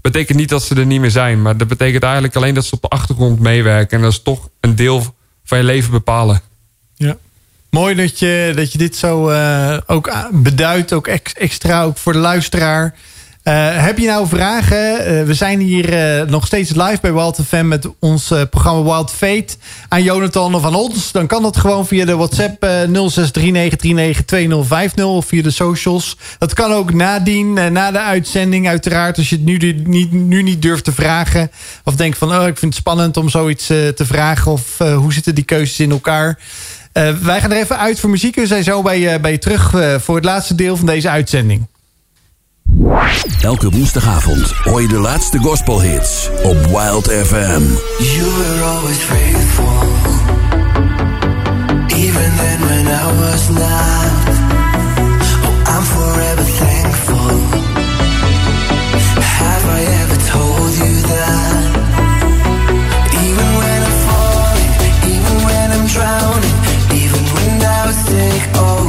betekent niet dat ze er niet meer zijn. Maar dat betekent eigenlijk alleen dat ze op de achtergrond meewerken. En dat is toch een deel van je leven bepalen. Ja. Mooi dat je dit zo ook beduidt. Ook extra ook voor de luisteraar. Heb je nou vragen? We zijn hier nog steeds live bij Walter Fem met ons programma Wild Faith. Aan Jonathan of aan ons. Dan kan dat gewoon via de WhatsApp 0639392050 of via de socials. Dat kan ook nadien, na de uitzending uiteraard. Als je het nu niet durft te vragen. Of denkt van, ik vind het spannend om zoiets te vragen. Of hoe zitten die keuzes in elkaar? Wij gaan er even uit voor muziek. We zijn zo bij je terug voor het laatste deel van deze uitzending. Elke woensdagavond hoor je de laatste gospelhits op Wild FM. You were always faithful, even then when I was not. Oh, I'm forever thankful. Have I ever told you that? Even when I'm falling, even when I'm drowning, even when I was sick, over.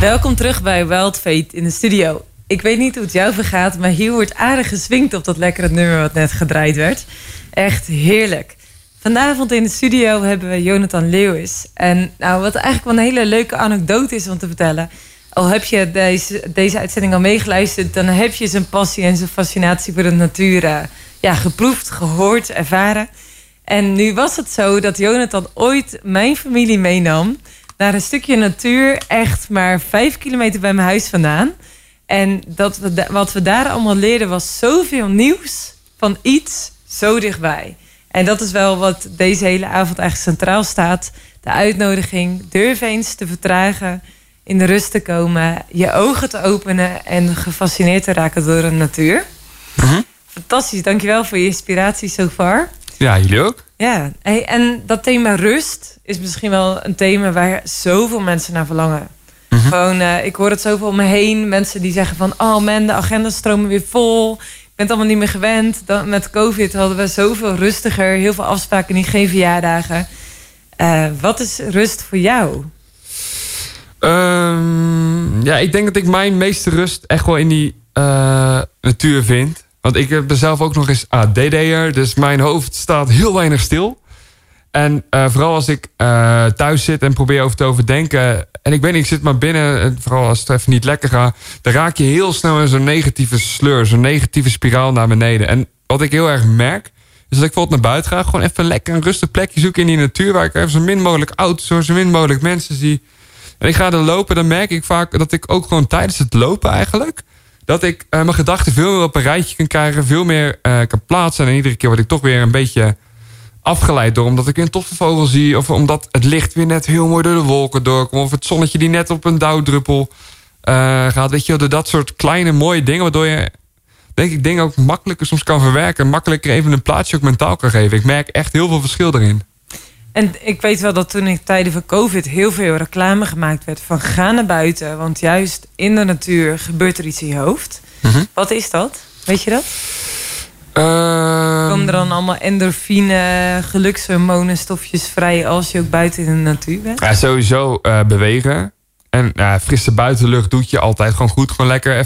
Welkom terug bij Wild Faith in de studio. Ik weet niet hoe het jou vergaat, maar hier wordt aardig geswingd op dat lekkere nummer wat net gedraaid werd. Echt heerlijk. Vanavond in de studio hebben we Jonathan Leeuwis. En nou, wat eigenlijk wel een hele leuke anekdote is om te vertellen. Al heb je deze uitzending al meegeluisterd, dan heb je zijn passie en zijn fascinatie voor de natuur geproefd, gehoord, ervaren. En nu was het zo dat Jonathan ooit mijn familie meenam naar een stukje natuur, echt maar 5 kilometer bij mijn huis vandaan. En wat we daar allemaal leerden was zoveel nieuws van iets zo dichtbij. En dat is wel wat deze hele avond eigenlijk centraal staat. De uitnodiging, durf eens te vertragen, in de rust te komen, je ogen te openen en gefascineerd te raken door de natuur. Uh-huh. Fantastisch, dankjewel voor je inspiratie so far. Ja, jullie ook. Ja, hey, en dat thema rust is misschien wel een thema waar zoveel mensen naar verlangen. Mm-hmm. Gewoon, ik hoor het zoveel om me heen. Mensen die zeggen van, oh man, de agendas stromen weer vol. Ik ben het allemaal niet meer gewend. Dan, met COVID hadden we zoveel rustiger. Heel veel afspraken, niet geen verjaardagen. Wat is rust voor jou? Ik denk dat ik mijn meeste rust echt wel in die natuur vind. Want ik ben zelf ook nog eens ADD'er. Dus mijn hoofd staat heel weinig stil. En vooral als ik thuis zit en probeer over te overdenken. En ik weet niet, ik zit maar binnen. En vooral als het even niet lekker gaat. Dan raak je heel snel in zo'n negatieve sleur. Zo'n negatieve spiraal naar beneden. En wat ik heel erg merk, is dat ik bijvoorbeeld naar buiten ga. Gewoon even lekker een rustig plekje zoeken in die natuur. Waar ik even zo min mogelijk auto's, zo min mogelijk mensen zie. En ik ga er lopen. Dan merk ik vaak dat ik ook gewoon tijdens het lopen eigenlijk, dat ik mijn gedachten veel meer op een rijtje kan krijgen, veel meer kan plaatsen. En iedere keer word ik toch weer een beetje afgeleid door, omdat ik weer een toffe vogel zie, of omdat het licht weer net heel mooi door de wolken doorkomt, of het zonnetje die net op een dauwdruppel gaat. Weet je, door dat soort kleine mooie dingen, waardoor je, denk ik, dingen ook makkelijker soms kan verwerken, makkelijker even een plaatsje ook mentaal kan geven. Ik merk echt heel veel verschil daarin. En ik weet wel dat toen in tijden van COVID heel veel reclame gemaakt werd van ga naar buiten, want juist in de natuur gebeurt er iets in je hoofd. Mm-hmm. Wat is dat? Weet je dat? Komen er dan allemaal endorfine, gelukshormonen, stofjes vrij als je ook buiten in de natuur bent? Ja, sowieso bewegen. En frisse buitenlucht doet je altijd gewoon goed. Gewoon lekker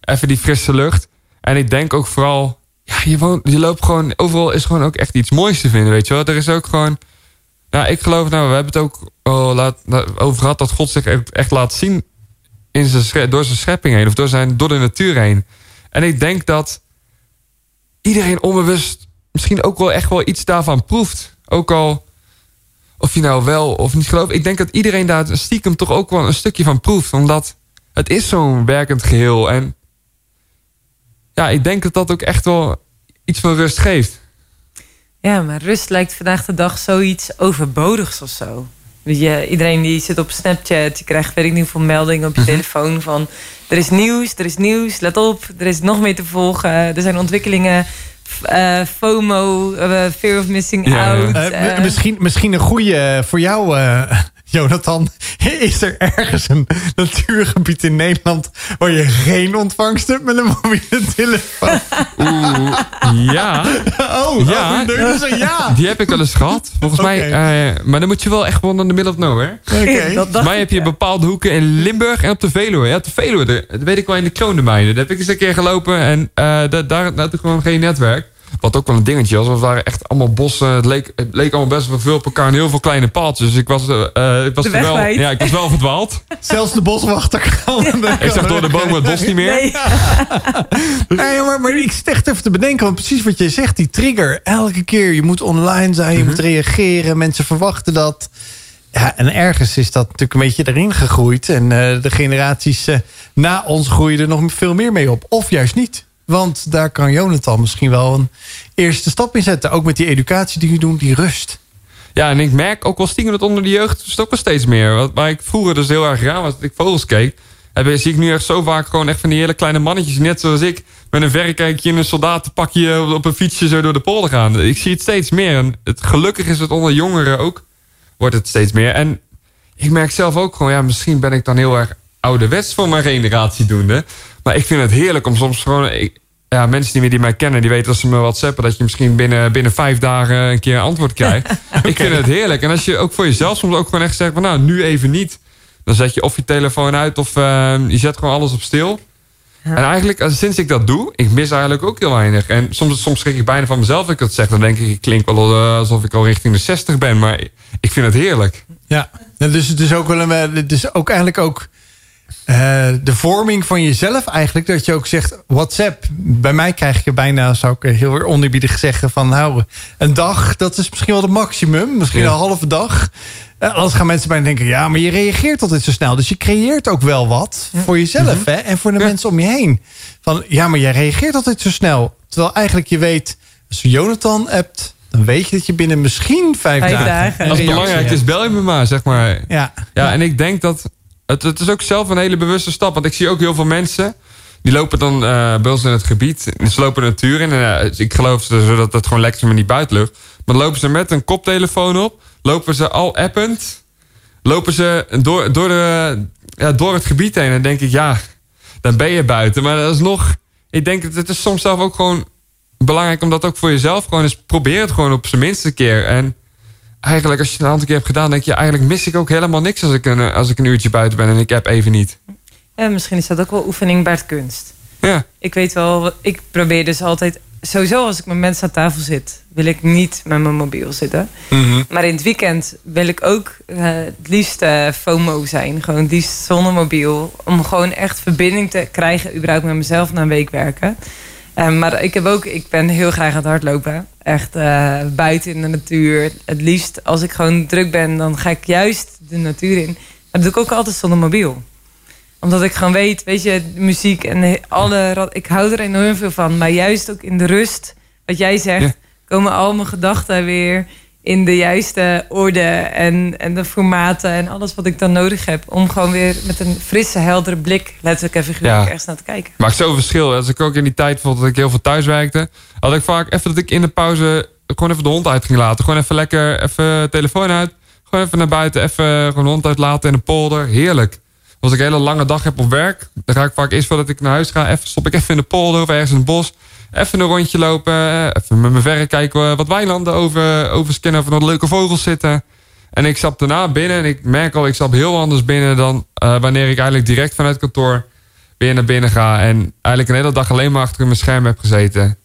even die frisse lucht. En ik denk ook vooral, ja, je loopt gewoon, overal is gewoon ook echt iets moois te vinden, weet je wel. Er is ook gewoon, nou, ik geloof, we hebben het ook over gehad dat God zich echt laat zien in door zijn schepping heen, of door de natuur heen. En ik denk dat iedereen onbewust misschien ook wel echt wel iets daarvan proeft. Ook al, of je nou wel of niet gelooft, ik denk dat iedereen daar stiekem toch ook wel een stukje van proeft, omdat het is zo'n werkend geheel. En ja, ik denk dat dat ook echt wel iets van rust geeft. Ja, maar rust lijkt vandaag de dag zoiets overbodigs of zo. Iedereen die zit op Snapchat, je krijgt weet ik niet hoeveel meldingen op je telefoon van er is nieuws, let op, er is nog meer te volgen, er zijn ontwikkelingen. FOMO, Fear of Missing Out. Misschien een goede voor jou, Jonathan. Is er ergens een natuurgebied in Nederland waar je geen ontvangst hebt met een mobiele telefoon? Oeh, ja. Oh, ja. Oh, ja. Die heb ik wel eens gehad. Volgens mij, maar dan moet je wel echt gewoon in de middle of nowhere. Okay. Volgens mij heb je bepaalde hoeken in Limburg en op de Veluwe. Ja, op de Veluwe, dat weet ik wel, in de Kroonermijnen. Daar heb ik eens een keer gelopen en daar had ik gewoon geen netwerk. Wat ook wel een dingetje was, want het waren echt allemaal bossen. Het leek allemaal best wel veel op elkaar en heel veel kleine paaltjes. Ik was wel verdwaald. Zelfs de boswachter kan. Ik zag door de bomen het bos niet meer. Nee. Nee, maar ik zit echt even te bedenken, want precies wat je zegt, die trigger. Elke keer, je moet online zijn, je moet reageren, mensen verwachten dat. Ja, en ergens is dat natuurlijk een beetje erin gegroeid. En de generaties na ons groeiden er nog veel meer mee op. Of juist niet. Want daar kan Jonathan misschien wel een eerste stap in zetten. Ook met die educatie die we doen, die rust. Ja, en ik merk ook wel stiekem dat onder de jeugd is het ook wel steeds meer. Waar ik vroeger dus heel erg raar was dat ik vogels keek. Zie ik nu echt zo vaak gewoon echt van die hele kleine mannetjes. Net zoals ik met een verrekijkje en een soldatenpakje op een fietsje zo door de polder gaan. Ik zie het steeds meer. En gelukkig is het onder jongeren ook, wordt het steeds meer. En ik merk zelf ook gewoon, ja, misschien ben ik dan heel erg ouderwets voor mijn generatie doende. Maar ik vind het heerlijk om soms gewoon... Ja, mensen die mij kennen, die weten als ze me whatsappen... dat je misschien binnen 5 dagen een keer een antwoord krijgt. Okay. Ik vind het heerlijk. En als je ook voor jezelf soms ook gewoon echt zegt... van, nou, nu even niet. Dan zet je of je telefoon uit of je zet gewoon alles op stil. Ja. En eigenlijk, sinds ik dat doe, ik mis eigenlijk ook heel weinig. En soms schrik ik bijna van mezelf dat ik dat zeg. Dan denk ik, ik klink wel alsof ik al richting de 60 ben. Maar ik vind het heerlijk. Ja, dus het is ook wel een... Dus ook eigenlijk ook... de vorming van jezelf eigenlijk, dat je ook zegt, WhatsApp, bij mij krijg je bijna, zou ik heel onherbiedig zeggen, van nou, een dag, dat is misschien wel het maximum, misschien een halve dag. Anders gaan mensen bijna denken, ja, maar je reageert altijd zo snel, dus je creëert ook wel wat voor jezelf hè, en voor de mensen om je heen. Van, ja, maar jij reageert altijd zo snel, terwijl eigenlijk je weet, als je Jonathan appt, dan weet je dat je binnen misschien 5 dagen... Als het belangrijk is, bel je me maar, zeg maar. Ja, en ik denk dat het is ook zelf een hele bewuste stap. Want ik zie ook heel veel mensen... die lopen dan bij ons in het gebied. Ze lopen de natuur in. En, ik geloof dat het gewoon lekker is, maar niet buitenlucht. Maar dan lopen ze met een koptelefoon op. Lopen ze al append. Lopen ze door het gebied heen. En dan denk ik, ja, dan ben je buiten. Maar dat is nog... Ik denk, het is soms zelf ook gewoon belangrijk... om dat ook voor jezelf gewoon eens... probeer het gewoon op zijn minste een keer. En... Eigenlijk, als je het een aantal keer hebt gedaan, denk je... eigenlijk mis ik ook helemaal niks als ik een uurtje buiten ben... en ik heb even niet. Ja, misschien is dat ook wel oefening bij het kunst. Ja. Ik weet wel, ik probeer dus altijd... Sowieso als ik met mensen aan tafel zit... wil ik niet met mijn mobiel zitten. Mm-hmm. Maar in het weekend wil ik ook het liefst FOMO zijn. Gewoon het liefst zonder mobiel. Om gewoon echt verbinding te krijgen... überhaupt met mezelf na een week werken. Maar ik ben heel graag aan het hardlopen. Echt buiten in de natuur. Het liefst, als ik gewoon druk ben, dan ga ik juist de natuur in. Maar dat doe ik ook altijd zonder mobiel. Omdat ik gewoon weet je, muziek en alle... Ik hou er enorm veel van. Maar juist ook in de rust, wat jij zegt... Ja. Komen al mijn gedachten weer in de juiste orde. En de formaten en alles wat ik dan nodig heb. Om gewoon weer met een frisse, heldere blik... letterlijk en figuurlijk ergens naar te kijken. Maakt zo'n verschil. Als ik ook in die tijd vond dat ik heel veel thuis werkte... had ik vaak even dat ik in de pauze... gewoon even de hond uit ging laten. Gewoon even lekker, even telefoon uit. Gewoon even naar buiten, even gewoon de hond uitlaten in de polder. Heerlijk. Als ik een hele lange dag heb op werk... dan ga ik vaak eerst voordat ik naar huis ga... stop ik even in de polder of ergens in het bos... Even een rondje lopen, even met mijn verre kijken wat weilanden overscannen... of er nog leuke vogels zitten. En ik stap daarna binnen en ik merk al... ik stap heel anders binnen dan wanneer ik eigenlijk direct vanuit kantoor... weer naar binnen ga en eigenlijk een hele dag alleen maar achter mijn scherm heb gezeten.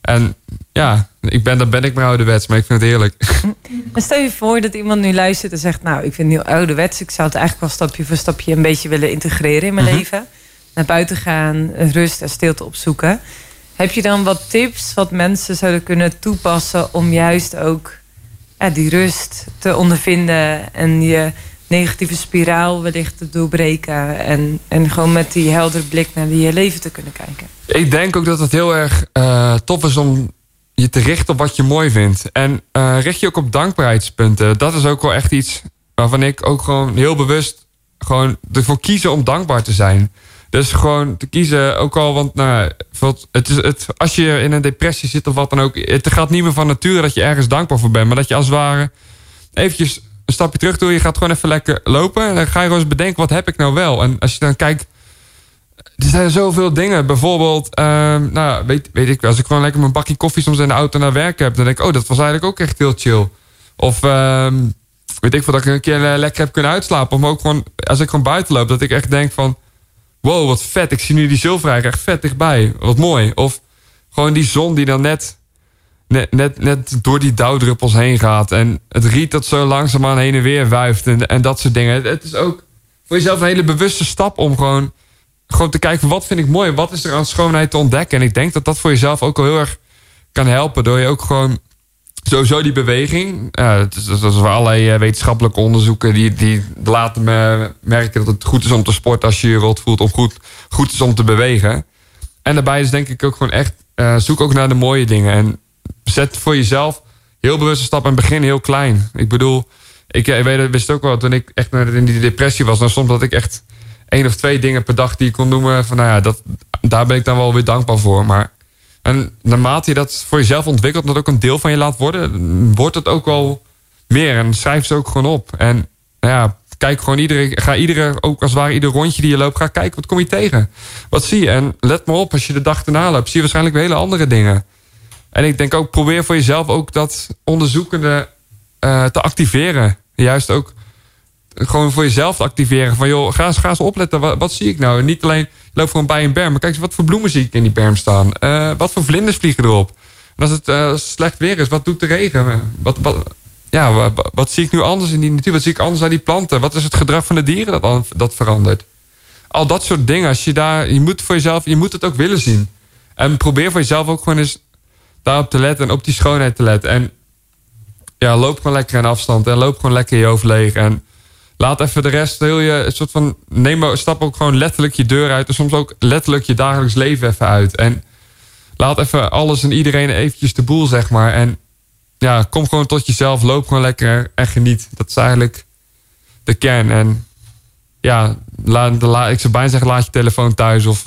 En ja, dan ben ik maar ouderwets, maar ik vind het heerlijk. En stel je voor dat iemand nu luistert en zegt... nou, ik vind het heel ouderwets, ik zou het eigenlijk wel stapje voor stapje... een beetje willen integreren in mijn leven. Naar buiten gaan, rust en stilte opzoeken... Heb je dan wat tips wat mensen zouden kunnen toepassen... om juist ook die rust te ondervinden... en je negatieve spiraal wellicht te doorbreken... en gewoon met die heldere blik naar je leven te kunnen kijken? Ik denk ook dat het heel erg tof is om je te richten op wat je mooi vindt. En richt je ook op dankbaarheidspunten. Dat is ook wel echt iets waarvan ik ook gewoon heel bewust gewoon ervoor kiezen om dankbaar te zijn. Dus gewoon te kiezen, ook al, want nou, als je in een depressie zit of wat dan ook, het gaat niet meer van nature dat je ergens dankbaar voor bent, maar dat je als het ware eventjes een stapje terug doet. Je gaat gewoon even lekker lopen en dan ga je gewoon eens bedenken, wat heb ik nou wel? En als je dan kijkt, er zijn zoveel dingen. Bijvoorbeeld, nou, weet ik wel, als ik gewoon lekker mijn bakje koffie soms in de auto naar werk heb, dan denk ik, oh, dat was eigenlijk ook echt heel chill. Of weet ik veel, dat ik een keer lekker heb kunnen uitslapen. Maar ook gewoon, als ik gewoon buiten loop, dat ik echt denk van, wow, wat vet. Ik zie nu die zilverij echt vet dichtbij. Wat mooi. Of gewoon die zon die dan net door die dauwdruppels heen gaat. En het riet dat zo langzaamaan heen en weer wuift. En dat soort dingen. Het is ook voor jezelf een hele bewuste stap om gewoon te kijken, wat vind ik mooi? Wat is er aan schoonheid te ontdekken? En ik denk dat dat voor jezelf ook al heel erg kan helpen. Door je ook gewoon sowieso die beweging. Dat is allerlei wetenschappelijke onderzoeken die laten me merken dat het goed is om te sporten als je je rot voelt. Of goed is om te bewegen. En daarbij is denk ik ook gewoon echt, zoek ook naar de mooie dingen. En zet voor jezelf heel bewust een stap en begin heel klein. Ik bedoel, ik wist ook wel, toen ik echt in die depressie was, dan soms dat ik echt 1 of 2 dingen per dag die ik kon noemen van, nou ja, daar ben ik dan wel weer dankbaar voor. Maar en naarmate je dat voor jezelf ontwikkelt, dat ook een deel van je laat worden, wordt het ook wel meer. En schrijf ze ook gewoon op. En nou ja, kijk gewoon ook als het ware ieder rondje die je loopt, ga kijken, wat kom je tegen? Wat zie je? En let maar op, als je de dag erna loopt, zie je waarschijnlijk hele andere dingen. En ik denk ook, probeer voor jezelf ook dat onderzoekende te activeren. Juist ook gewoon voor jezelf te activeren. Van joh, ga eens opletten, wat zie ik nou? En niet alleen, loop gewoon bij een berm, maar kijk eens, wat voor bloemen zie ik in die berm staan? Wat voor vlinders vliegen erop? En als het slecht weer is, wat doet de regen? Wat zie ik nu anders in die natuur? Wat zie ik anders aan die planten? Wat is het gedrag van de dieren dat verandert? Al dat soort dingen. Als je daar, je moet het ook willen zien. En probeer voor jezelf ook gewoon eens daarop te letten en op die schoonheid te letten. En ja, loop gewoon lekker in afstand en loop gewoon lekker je hoofd leeg. En laat even de rest, stap ook gewoon letterlijk je deur uit en soms ook letterlijk je dagelijks leven even uit. En laat even alles en iedereen eventjes de boel, zeg maar. En ja, kom gewoon tot jezelf, loop gewoon lekker en geniet. Dat is eigenlijk de kern. En ja, ik zou bijna zeggen, laat je telefoon thuis of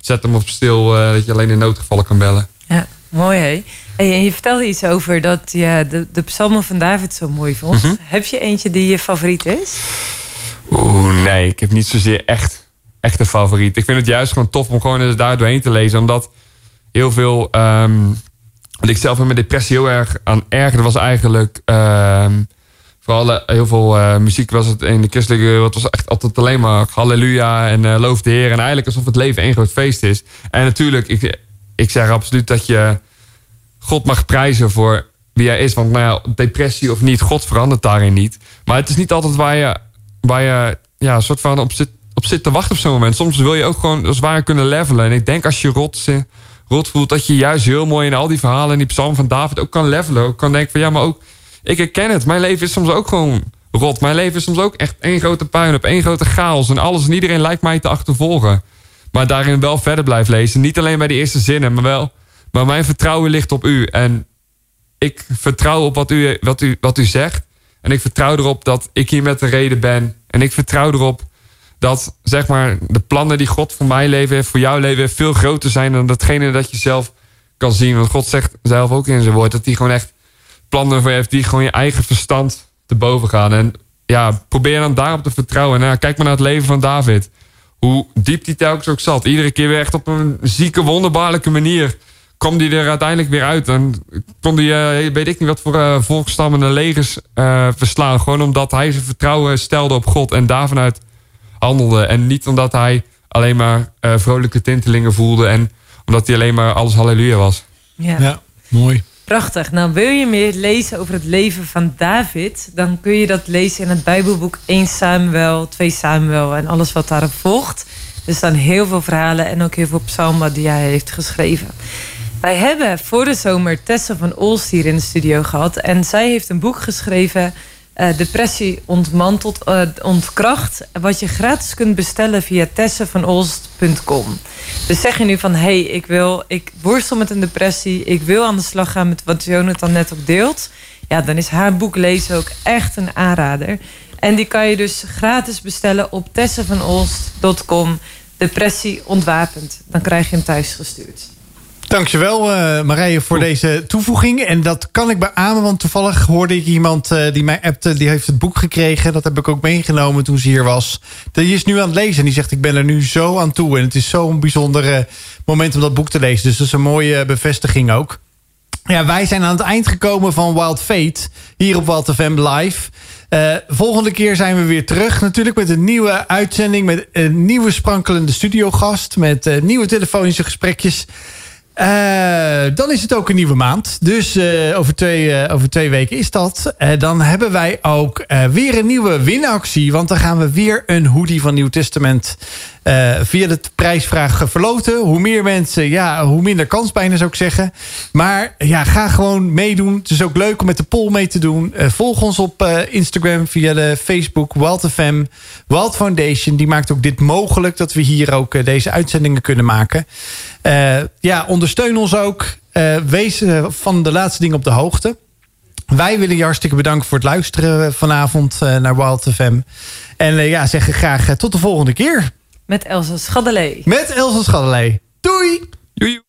zet hem op stil, dat je alleen in noodgevallen kan bellen. Ja, mooi hè. En je vertelde iets over dat je de psalmen van David zo mooi vond. Mm-hmm. Heb je eentje die je favoriet is? Oeh, nee. Ik heb niet zozeer echt een favoriet. Ik vind het juist gewoon tof om gewoon eens daar doorheen te lezen. Omdat heel veel... wat ik zelf in mijn depressie heel erg aan ergerde was eigenlijk... vooral heel veel muziek was het in de christelijke wereld. Het was echt altijd alleen maar halleluja en loof de Heer. En eigenlijk alsof het leven één groot feest is. En natuurlijk, ik zeg absoluut dat je God mag prijzen voor wie hij is. Want nou ja, depressie of niet, God verandert daarin niet. Maar het is niet altijd waar je ja, soort van op zit te wachten op zo'n moment. Soms wil je ook gewoon als waar kunnen levelen. En ik denk als je rot voelt, dat je juist heel mooi in al die verhalen en die psalm van David ook kan levelen. Ook kan denken van ja, maar ook, ik herken het. Mijn leven is soms ook gewoon rot. Mijn leven is soms ook echt één grote puinhoop, één grote chaos. En alles en iedereen lijkt mij te achtervolgen. Maar daarin wel verder blijf lezen. Niet alleen bij die eerste zinnen, maar wel... Maar mijn vertrouwen ligt op u. En ik vertrouw op wat u zegt. En ik vertrouw erop dat ik hier met de reden ben. En ik vertrouw erop dat, zeg maar, de plannen die God voor mijn leven heeft, voor jouw leven heeft, veel groter zijn dan datgene dat je zelf kan zien. Want God zegt zelf ook in zijn woord dat hij gewoon echt plannen voor je heeft die gewoon je eigen verstand te boven gaan. En ja, probeer dan daarop te vertrouwen. Nou, kijk maar naar het leven van David. Hoe diep die telkens ook zat. Iedere keer weer echt op een zieke, wonderbaarlijke manier kwam die er uiteindelijk weer uit. En kon die, weet ik niet wat voor volkstammende legers verslaan. Gewoon omdat hij zijn vertrouwen stelde op God en daarvanuit handelde. En niet omdat hij alleen maar vrolijke tintelingen voelde en omdat hij alleen maar alles halleluja was. Ja, mooi. Prachtig. Nou, wil je meer lezen over het leven van David, dan kun je dat lezen in het Bijbelboek 1 Samuel, 2 Samuel en alles wat daarop volgt. Er staan heel veel verhalen en ook heel veel psalmen die hij heeft geschreven. Wij hebben voor de zomer Tessa van Olst hier in de studio gehad. En zij heeft een boek geschreven, Depressie ontmanteld, ontkracht. Wat je gratis kunt bestellen via tessavanolst.com. Dus zeg je nu van, hey, ik worstel met een depressie. Ik wil aan de slag gaan met wat Jonathan net ook deelt. Ja, dan is haar boek lezen ook echt een aanrader. En die kan je dus gratis bestellen op tessavanolost.com. Depressie ontwapend. Dan krijg je hem thuis gestuurd. Dankjewel Marije voor deze toevoeging. En dat kan ik beamen, want toevallig hoorde ik iemand die mij appte. Die heeft het boek gekregen. Dat heb ik ook meegenomen toen ze hier was. Die is nu aan het lezen en die zegt: ik ben er nu zo aan toe. En het is zo'n bijzonder moment om dat boek te lezen. Dus dat is een mooie bevestiging ook. Ja, wij zijn aan het eind gekomen van Wild Faith. Hier op Walter Fem Live. Volgende keer zijn we weer terug natuurlijk met een nieuwe uitzending. Met een nieuwe sprankelende studiogast. Met nieuwe telefonische gesprekjes. Dan is het ook een nieuwe maand. Dus over twee weken is dat. Dan hebben wij ook weer een nieuwe winactie. Want dan gaan we weer een hoodie van Nieuw Testament via de prijsvraag verloten. Hoe meer mensen, ja, hoe minder kans bijna zou ik zeggen. Maar ja, ga gewoon meedoen. Het is ook leuk om met de poll mee te doen. Volg ons op Instagram, via de Facebook, Walter Fem, Walt Foundation. Die maakt ook dit mogelijk, dat we hier ook deze uitzendingen kunnen maken. Ja, ondersteun ons ook. Wees van de laatste dingen op de hoogte. Wij willen je hartstikke bedanken voor het luisteren vanavond naar Walter Fem. En ja, zeggen graag tot de volgende keer. Met Elsa Schaddelee. Doei! Doei!